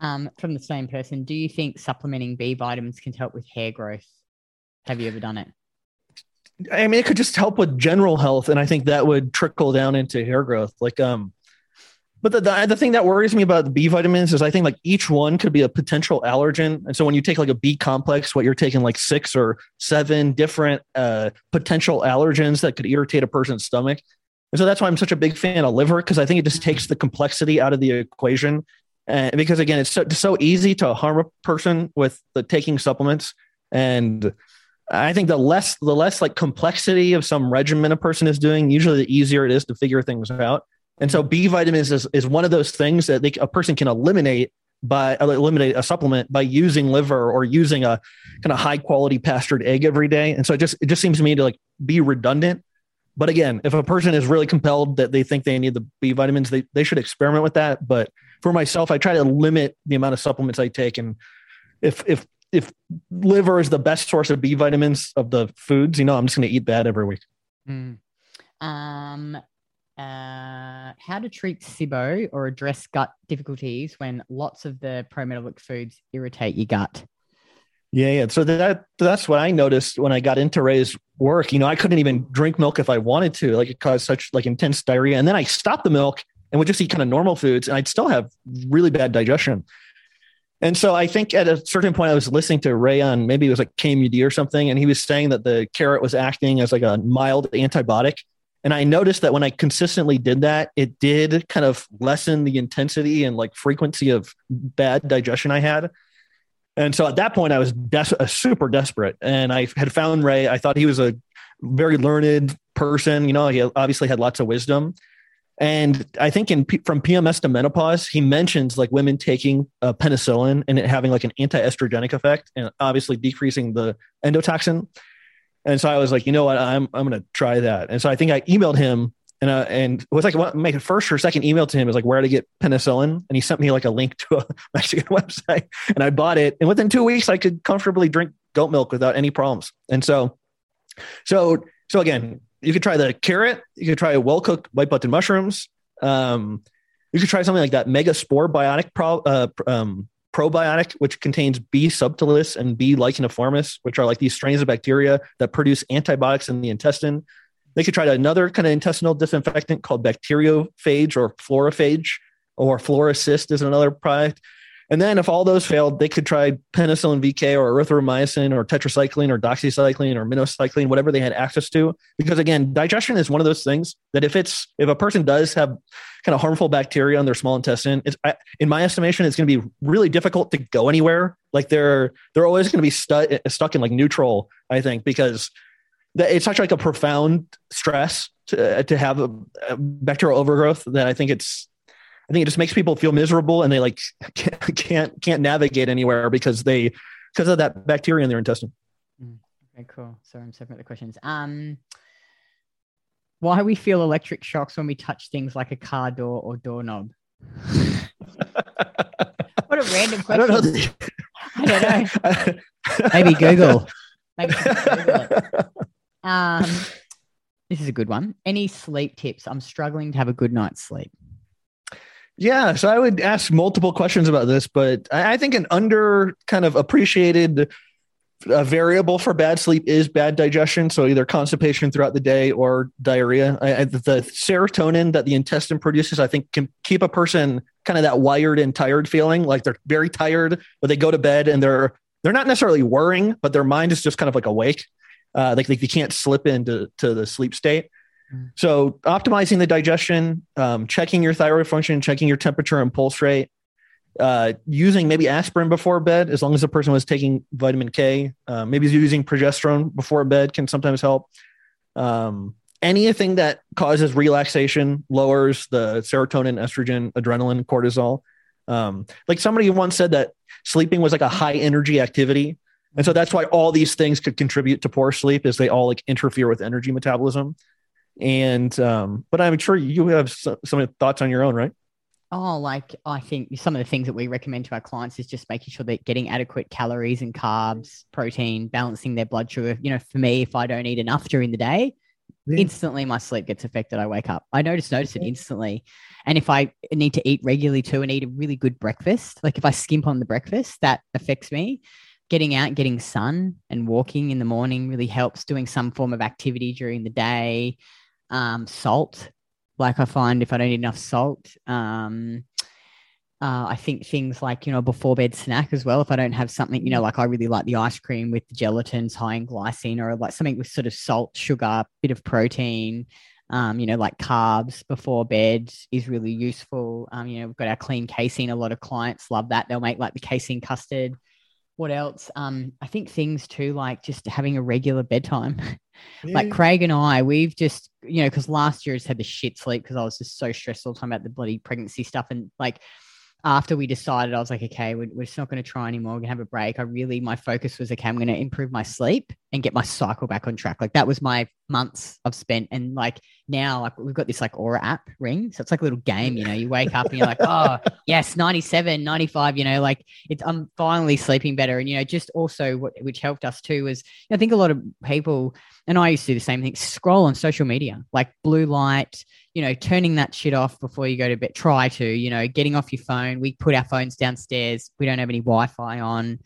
From the same person, do you think supplementing B vitamins can help with hair growth? Have you ever done it? I mean, it could just help with general health. And I think that would trickle down into hair growth. Like, but the thing that worries me about the B vitamins is I think like each one could be a potential allergen. And so when you take like a B complex, what you're taking like 6 or 7 different potential allergens that could irritate a person's stomach. And so that's why I'm such a big fan of liver, because I think it just takes the complexity out of the equation. Because again, it's so easy to harm a person with taking supplements. And I think the less like complexity of some regimen a person is doing, usually the easier it is to figure things out. And so B vitamins is one of those things that a person can eliminate a supplement by using liver or using a kind of high quality pastured egg every day. And so it just seems to me to like be redundant. But again, if a person is really compelled that they think they need the B vitamins, they should experiment with that. But for myself, I try to limit the amount of supplements I take. And if liver is the best source of B vitamins of the foods, you know, I'm just going to eat that every week. Mm. How to treat SIBO or address gut difficulties when lots of the pro-metabolic foods irritate your gut. Yeah. So that's what I noticed when I got into Ray's work. You know, I couldn't even drink milk if I wanted to, like it caused such like intense diarrhea. And then I stopped the milk and would just eat kind of normal foods and I'd still have really bad digestion. And so I think at a certain point I was listening to Ray on, maybe it was like KMUD or something. And he was saying that the carrot was acting as like a mild antibiotic. And I noticed that when I consistently did that, it did kind of lessen the intensity and like frequency of bad digestion I had. And so at that point I was super desperate, and I had found Ray. I thought he was a very learned person. You know, he obviously had lots of wisdom. And I think from PMS to menopause, he mentions like women taking penicillin and it having like an anti-estrogenic effect and obviously decreasing the endotoxin. And so I was like, you know what, I'm going to try that. And so I think I emailed him and it was like, well, my first or second email to him is like where to get penicillin. And he sent me like a link to a Mexican website and I bought it. And within 2 weeks, I could comfortably drink goat milk without any problems. And so again, you could try the carrot, you could try well-cooked white button mushrooms. You could try something like that Mega spore probiotic, which contains B. subtilis and B. licheniformis, which are like these strains of bacteria that produce antibiotics in the intestine. They could try another kind of intestinal disinfectant called bacteriophage or Fluorophage, or Fluorocyst is another product. And then if all those failed, they could try penicillin VK or erythromycin or tetracycline or doxycycline or minocycline, whatever they had access to. Because again, digestion is one of those things that if a person does have kind of harmful bacteria in their small intestine, in my estimation, it's going to be really difficult to go anywhere. Like they're always going to be stuck in like neutral, I think, because it's such like a profound stress to have a bacterial overgrowth that I think it's, I think it just makes people feel miserable, and they like can't navigate anywhere because of that bacteria in their intestine. Okay, cool. Sorry, I'm stepping at the questions. Why we feel electric shocks when we touch things like a car door or doorknob? What a random question. I don't know. Maybe Google it. This is a good one. Any sleep tips? I'm struggling to have a good night's sleep. Yeah. So I would ask multiple questions about this, but I think an under kind of appreciated variable for bad sleep is bad digestion. So either constipation throughout the day or diarrhea. The serotonin that the intestine produces, I think, can keep a person kind of that wired and tired feeling, like they're very tired, but they go to bed and they're not necessarily worrying, but their mind is just kind of like awake. Like they can't slip into the sleep state. So optimizing the digestion, checking your thyroid function, checking your temperature and pulse rate, using maybe aspirin before bed, as long as the person was taking vitamin K, maybe using progesterone before bed can sometimes help. Anything that causes relaxation lowers the serotonin, estrogen, adrenaline, cortisol. Like somebody once said that sleeping was like a high energy activity. And so that's why all these things could contribute to poor sleep, is they all like interfere with energy metabolism. And, but I'm sure you have some thoughts on your own, right? Oh, like I think some of the things that we recommend to our clients is just making sure they're getting adequate calories and carbs, protein, balancing their blood sugar. You know, for me, if I don't eat enough during the day, instantly my sleep gets affected. I wake up. I notice it instantly. And if I need to eat regularly too and eat a really good breakfast, like if I skimp on the breakfast, that affects me. Getting out, getting sun and walking in the morning really helps. Doing some form of activity during the day. Salt, like I find if I don't eat enough salt, I think things like, you know, before bed snack as well. If I don't have something, you know, like I really like the ice cream with the gelatins high in glycine, or like something with sort of salt, sugar, bit of protein, you know, like carbs before bed is really useful. You know, we've got our clean casein. A lot of clients love that. They'll make like the casein custard. What else? I think things too, like just having a regular bedtime. Like Craig and I, we've just, you know, because last year I just had the shit sleep because I was just so stressed all the time about the bloody pregnancy stuff. And like after we decided, I was like, okay, we're just not going to try anymore. We're going to have a break. My focus was, okay, I'm going to improve my sleep and get my cycle back on track. Like that was my months I've spent. And like now, like we've got this like Aura app ring. So it's like a little game, you know, you wake up and you're like, oh yes, 97, 95, you know, like it's, I'm finally sleeping better. And, you know, just also which helped us too was, I think a lot of people, and I used to do the same thing, scroll on social media, like blue light, you know, turning that shit off before you go to bed, try to, you know, getting off your phone. We put our phones downstairs. We don't have any Wi-Fi on.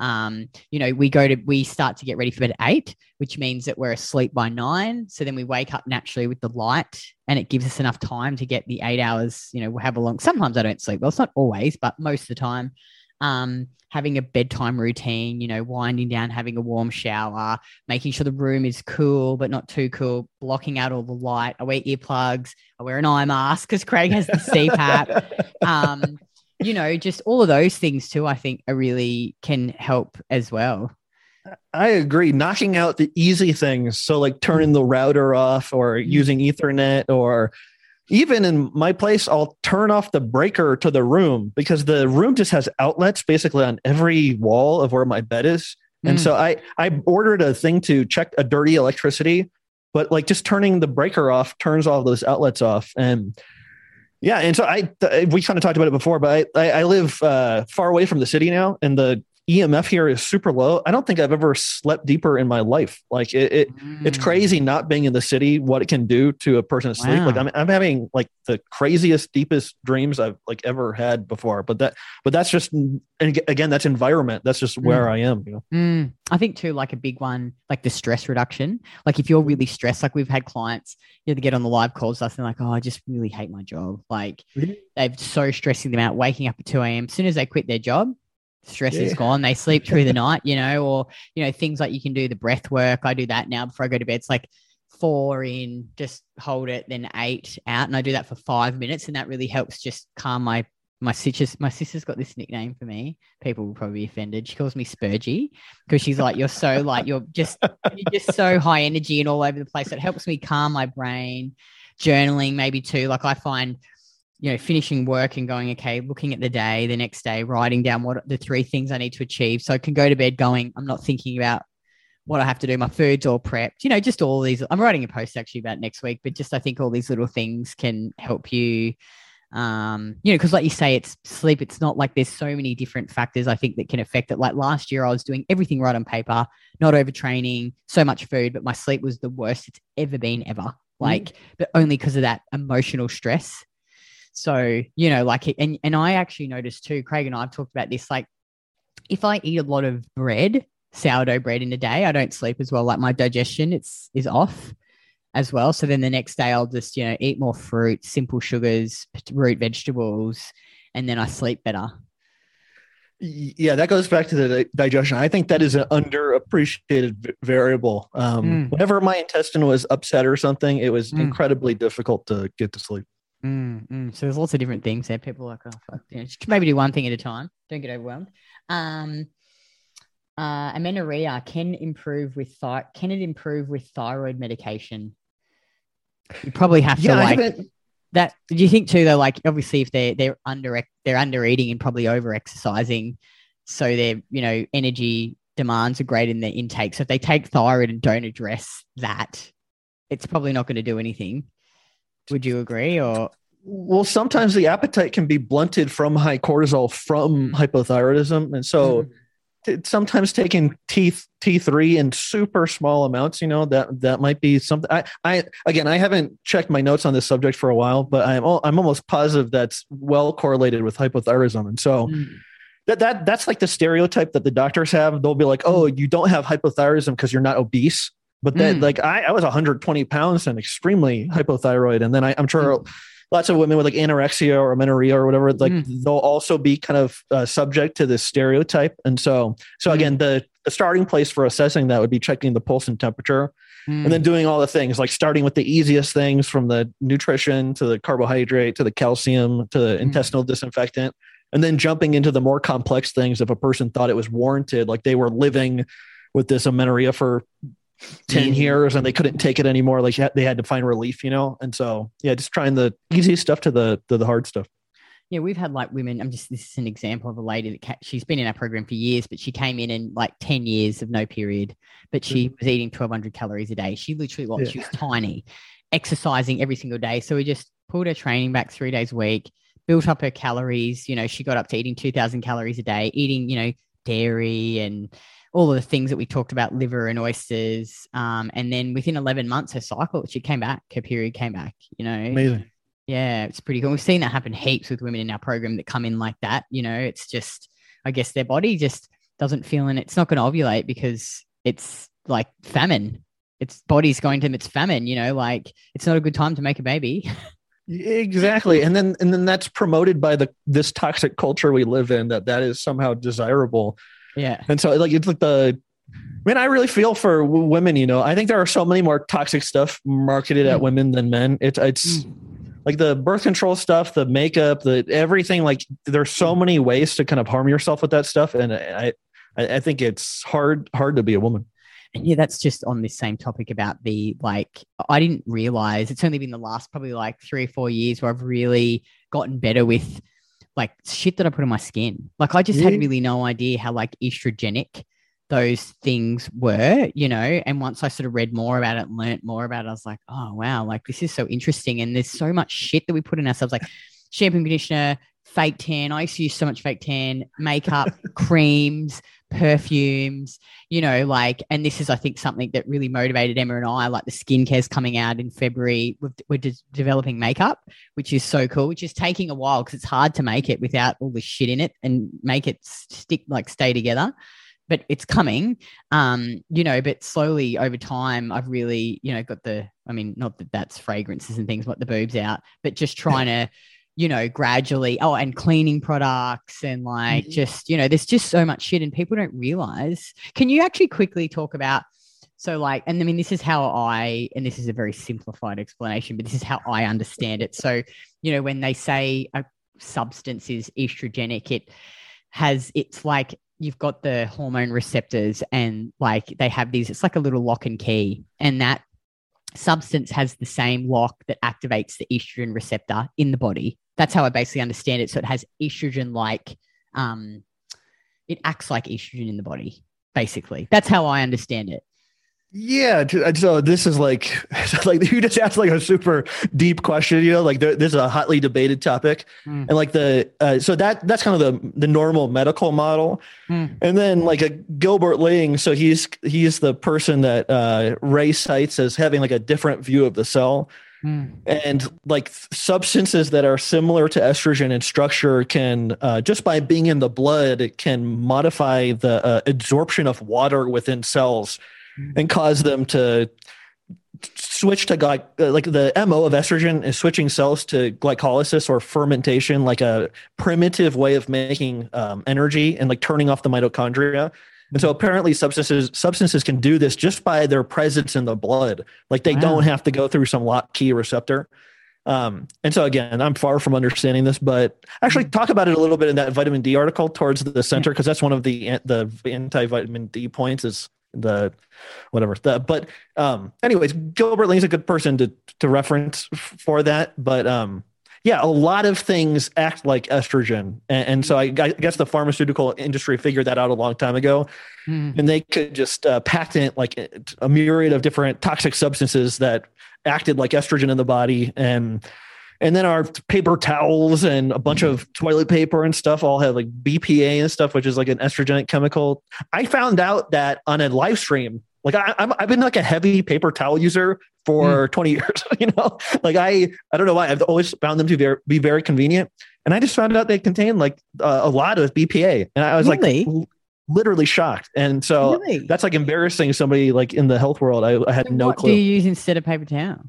You know, we start to get ready for bed at 8, which means that we're asleep by 9. So then we wake up naturally with the light, and it gives us enough time to get the 8 hours, you know, we'll have a long, sometimes I don't sleep. Well, it's not always, but most of the time, having a bedtime routine, you know, winding down, having a warm shower, making sure the room is cool, but not too cool, blocking out all the light. I wear earplugs. I wear an eye mask because Craig has the CPAP. You know, just all of those things too, I think are really can help as well. I agree. Knocking out the easy things. So like turning the router off or using Ethernet, or even in my place, I'll turn off the breaker to the room because the room just has outlets basically on every wall of where my bed is. And so I ordered a thing to check a dirty electricity, but like just turning the breaker off turns all those outlets off. And yeah. And so we kind of talked about it before, but I live far away from the city now, and the EMF here is super low. I don't think I've ever slept deeper in my life. Like it's crazy not being in the city, what it can do to a person's sleep. Like I'm having like the craziest, deepest dreams I've like ever had before, but that's just, and again, that's environment. That's just where I am. You know? I think too, like a big one, like the stress reduction. Like if you're really stressed, like we've had clients, you know, they get on the live calls with us and like, oh, I just really hate my job. Like they've so stressing them out, waking up at 2 a.m. as soon as they quit their job, stress is gone. They sleep through the night, you know, or, you know, things like you can do the breath work. I do that now before I go to bed. It's like 4 in, just hold it, then 8 out. And I do that for 5 minutes. And that really helps just calm my sisters. My sister's got this nickname for me. People will probably be offended. She calls me Spurgy because she's like, you're so like, you're just so high energy and all over the place. It helps me calm my brain. Journaling maybe too. Like I find you know, finishing work and going, okay, looking at the day, the next day, writing down what the three things I need to achieve. So I can go to bed going, I'm not thinking about what I have to do. My food's all prepped, you know, just all these. I'm writing a post actually about next week, but just I think all these little things can help you, you know, because like you say, it's sleep. It's not like there's so many different factors I think that can affect it. Like last year I was doing everything right on paper, not overtraining, so much food, but my sleep was the worst it's ever been ever. Like, but only because of that emotional stress. So, you know, like, and I actually noticed too, Craig and I have talked about this, like if I eat a lot of bread, sourdough bread in a day, I don't sleep as well. Like my digestion is off as well. So then the next day I'll just, you know, eat more fruit, simple sugars, root vegetables, and then I sleep better. Yeah, that goes back to the digestion. I think that is an underappreciated variable. Whenever my intestine was upset or something, it was incredibly difficult to get to sleep. So there's lots of different things there. People are like, oh, fuck. You know, maybe do one thing at a time. Don't get overwhelmed. Amenorrhea can it improve with thyroid medication? You probably have to that. Do you think too though? Like obviously, if they're under eating and probably over exercising, so their, you know, energy demands are great in their intake. So if they take thyroid and don't address that, it's probably not going to do anything. Would you agree? Or well, sometimes the appetite can be blunted from high cortisol from hypothyroidism, and so. Sometimes taking T3 in super small amounts, you know, that might be something. I haven't checked my notes on this subject for a while, but I'm almost positive that's well correlated with hypothyroidism. And so that's like the stereotype that the doctors have. They'll be like, oh, you don't have hypothyroidism because you're not obese. But then like I was 120 pounds and extremely hypothyroid. And then I'm sure lots of women with like anorexia or amenorrhea or whatever, like they'll also be kind of subject to this stereotype. And so again, the starting place for assessing that would be checking the pulse and temperature and then doing all the things, like starting with the easiest things from the nutrition to the carbohydrate, to the calcium, to the intestinal disinfectant, and then jumping into the more complex things. If a person thought it was warranted, like they were living with this amenorrhea for 10 years and they couldn't take it anymore, like they had to find relief, you know. And so yeah, just trying the easy stuff to the hard stuff. Yeah, we've had like women, this is an example of a lady that she's been in our program for years, but she came in like 10 years of no period, but she was eating 1200 calories a day. She literally lost, she was tiny, exercising every single day. So we just pulled her training back 3 days a week, built up her calories, you know, she got up to eating 2000 calories a day, eating, you know, dairy and all of the things that we talked about, liver and oysters. And then within 11 months, her cycle, she came back, her period came back, you know. Amazing. Yeah, it's pretty cool. We've seen that happen heaps with women in our program that come in like that. You know, it's just, I guess their body just doesn't feel, and it's not going to ovulate because it's like famine. Its body's going to them, it's famine, you know, like it's not a good time to make a baby. Exactly. And then that's promoted by this toxic culture we live in, that is somehow desirable. Yeah. And so like, it's like I really feel for women, you know. I think there are so many more toxic stuff marketed at women than men. It's like the birth control stuff, the makeup, the everything, like there's so many ways to kind of harm yourself with that stuff. And I think it's hard to be a woman. And yeah, that's just on this same topic about the, like, I didn't realize it's only been the last probably like 3 or 4 years where I've really gotten better with like shit that I put on my skin. Like I just had really no idea how like estrogenic those things were, you know. And once I sort of read more about it and learnt more about it, I was like, oh wow, like this is so interesting. And there's so much shit that we put in ourselves, like shampoo and conditioner, fake tan. I used to use so much fake tan, makeup, creams, perfumes, you know, like, and this is, I think, something that really motivated Emma and I, like the skincare's coming out in February. We're just developing makeup, which is so cool, which is taking a while because it's hard to make it without all the shit in it and make it stick, like stay together. But it's coming, you know, but slowly over time, I've really, you know, got not that that's fragrances and things, but the boobs out, but just trying to, you know, gradually, and cleaning products and like, just, you know, there's just so much shit and people don't realize. Can you actually quickly talk about, so like, and I mean, this is how and this is a very simplified explanation, but this is how I understand it. So, you know, when they say a substance is estrogenic, it's like, you've got the hormone receptors and like they have these, it's like a little lock and key, and that substance has the same lock that activates the estrogen receptor in the body. That's how I basically understand it. So it has estrogen-like, it acts like estrogen in the body, basically. That's how I understand it. Yeah. So this is like you just asked like a super deep question, you know, like this is a hotly debated topic. Mm. And like so that's kind of the normal medical model. Mm. And then like a Gilbert Ling. So he's the person that Ray cites as having like a different view of the cell. Mm. And like substances that are similar to estrogen in structure can just by being in the blood, it can modify the absorption of water within cells and cause them to switch to like the MO of estrogen is switching cells to glycolysis or fermentation, like a primitive way of making energy and like turning off the mitochondria. And so apparently substances can do this just by their presence in the blood. Like they don't have to go through some lock-key receptor. And so again, I'm far from understanding this, but actually talk about it a little bit in that vitamin D article towards the center, because that's one of the anti-vitamin D points is the whatever that, but anyways, Gilbert Ling is a good person to reference for that, but yeah, a lot of things act like estrogen, and so I guess the pharmaceutical industry figured that out a long time ago. And they could just patent like a myriad of different toxic substances that acted like estrogen in the body, and then our paper towels and a bunch of toilet paper and stuff all have like BPA and stuff, which is like an estrogenic chemical. I found out that on a live stream. Like I've been like a heavy paper towel user for 20 years. You know, like I don't know why. I've always found them to be very convenient, and I just found out they contain like a lot of BPA, and I was like literally shocked. And so that's like embarrassing somebody like in the health world. I had no clue. What do you use instead of paper towel?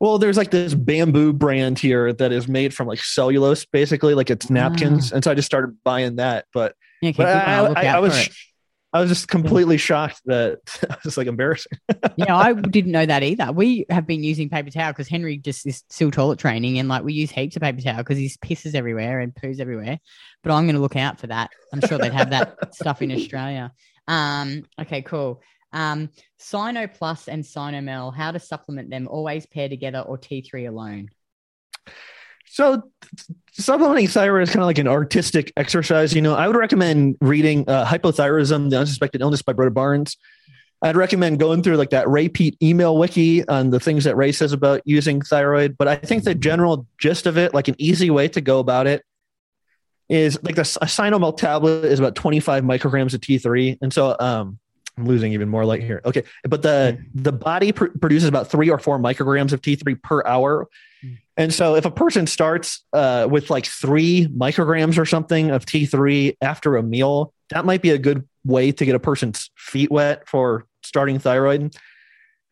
Well, there's like this bamboo brand here that is made from like cellulose, basically, like it's napkins. And so I just started buying that. But, okay, but I was just completely shocked that I was just like embarrassing. Yeah, I didn't know that either. We have been using paper towel because Henry just is still toilet training, and like we use heaps of paper towel because he pisses everywhere and poos everywhere. But I'm going to look out for that. I'm sure they'd have that stuff in Australia. Okay, cool. Cynoplus and Cynomel, how to supplement them, always pair together or T3 alone? So supplementing thyroid is kind of like an artistic exercise. You know, I would recommend reading Hypothyroidism, The Unsuspected Illness by Broda Barnes. I'd recommend going through like that Ray Peat email wiki on the things that Ray says about using thyroid. But I think the general gist of it, like an easy way to go about it, is like a Cynomel tablet is about 25 micrograms of T3. And so I'm losing even more light here. Okay. But the body produces about 3 or 4 micrograms of T3 per hour. And so if a person starts with like 3 micrograms or something of T3 after a meal, that might be a good way to get a person's feet wet for starting thyroid.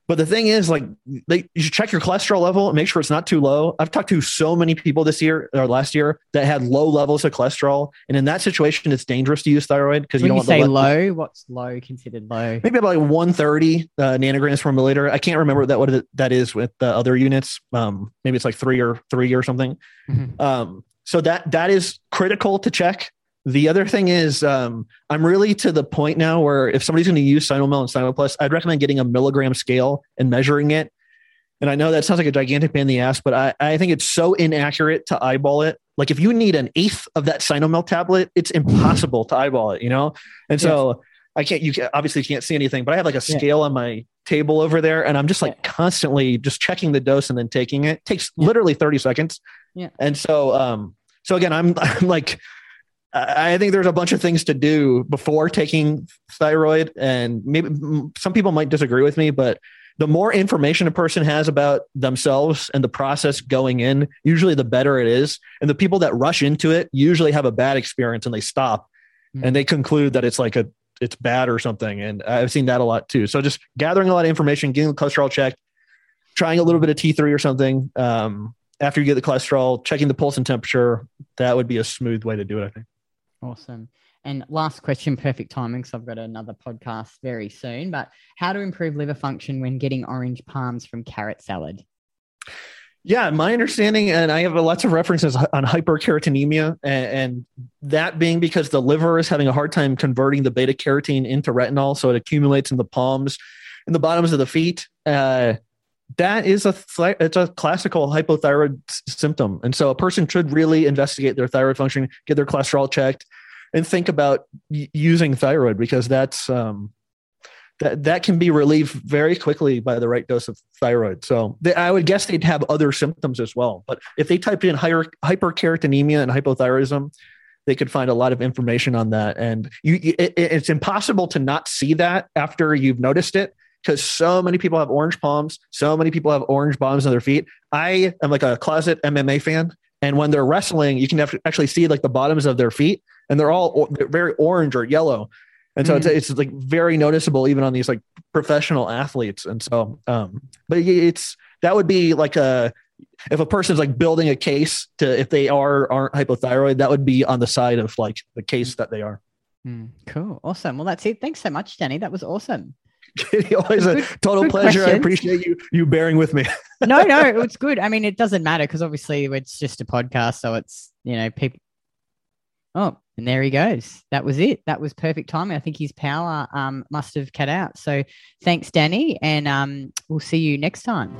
But the thing is, like, you should check your cholesterol level and make sure it's not too low. I've talked to so many people this year or last year that had low levels of cholesterol. And in that situation, it's dangerous to use thyroid because you don't want to say low. What's low considered low? Maybe about like 130 nanograms per milliliter. I can't remember what that is with the other units. Maybe it's like 3 or 3 or something. Mm-hmm. So that is critical to check. The other thing is I'm really to the point now where if somebody's going to use Cynomel and Cynoplus, I'd recommend getting a milligram scale and measuring it. And I know that sounds like a gigantic pain in the ass, but I think it's so inaccurate to eyeball it. Like if you need an eighth of that Cynomel tablet, it's impossible to eyeball it, you know? And so you obviously can't see anything, but I have like a scale on my table over there and I'm just like constantly just checking the dose and then taking it. It takes literally 30 seconds. Yeah. And so, again, I'm like, I think there's a bunch of things to do before taking thyroid, and maybe some people might disagree with me, but the more information a person has about themselves and the process going in, usually the better it is. And the people that rush into it usually have a bad experience and they stop and they conclude that it's like it's bad or something. And I've seen that a lot too. So just gathering a lot of information, getting the cholesterol checked, trying a little bit of T3 or something. After you get the cholesterol, checking the pulse and temperature, that would be a smooth way to do it, I think. Awesome. And last question, perfect timing, because I've got another podcast very soon, but how to improve liver function when getting orange palms from carrot salad? Yeah, my understanding, and I have lots of references on hyperkeratinemia, and that being because the liver is having a hard time converting the beta carotene into retinol, so it accumulates in the palms and the bottoms of the feet. that is it's a classical hypothyroid symptom. And so a person should really investigate their thyroid function, get their cholesterol checked, and think about using thyroid, because that's, that can be relieved very quickly by the right dose of thyroid. So I would guess they'd have other symptoms as well, but if they typed in hyperkeratinemia and hypothyroidism, they could find a lot of information on that. And it's impossible to not see that after you've noticed it, because so many people have orange palms. So many people have orange bottoms on their feet. I am like a closet MMA fan. And when they're wrestling, you can actually see like the bottoms of their feet, and they're all very orange or yellow. And so it's like very noticeable even on these like professional athletes. And so, but that would be like if a person's like building a case to, if they aren't hypothyroid, that would be on the side of like the case that they are. Cool. Awesome. Well, that's it. Thanks so much, Danny. That was awesome. Always a total pleasure. Questions. I appreciate you bearing with me. No, it's good. I mean, it doesn't matter, because obviously it's just a podcast. So it's, people. Oh, and there he goes. That was it. That was perfect timing. I think his power must have cut out. So thanks, Danny. And we'll see you next time.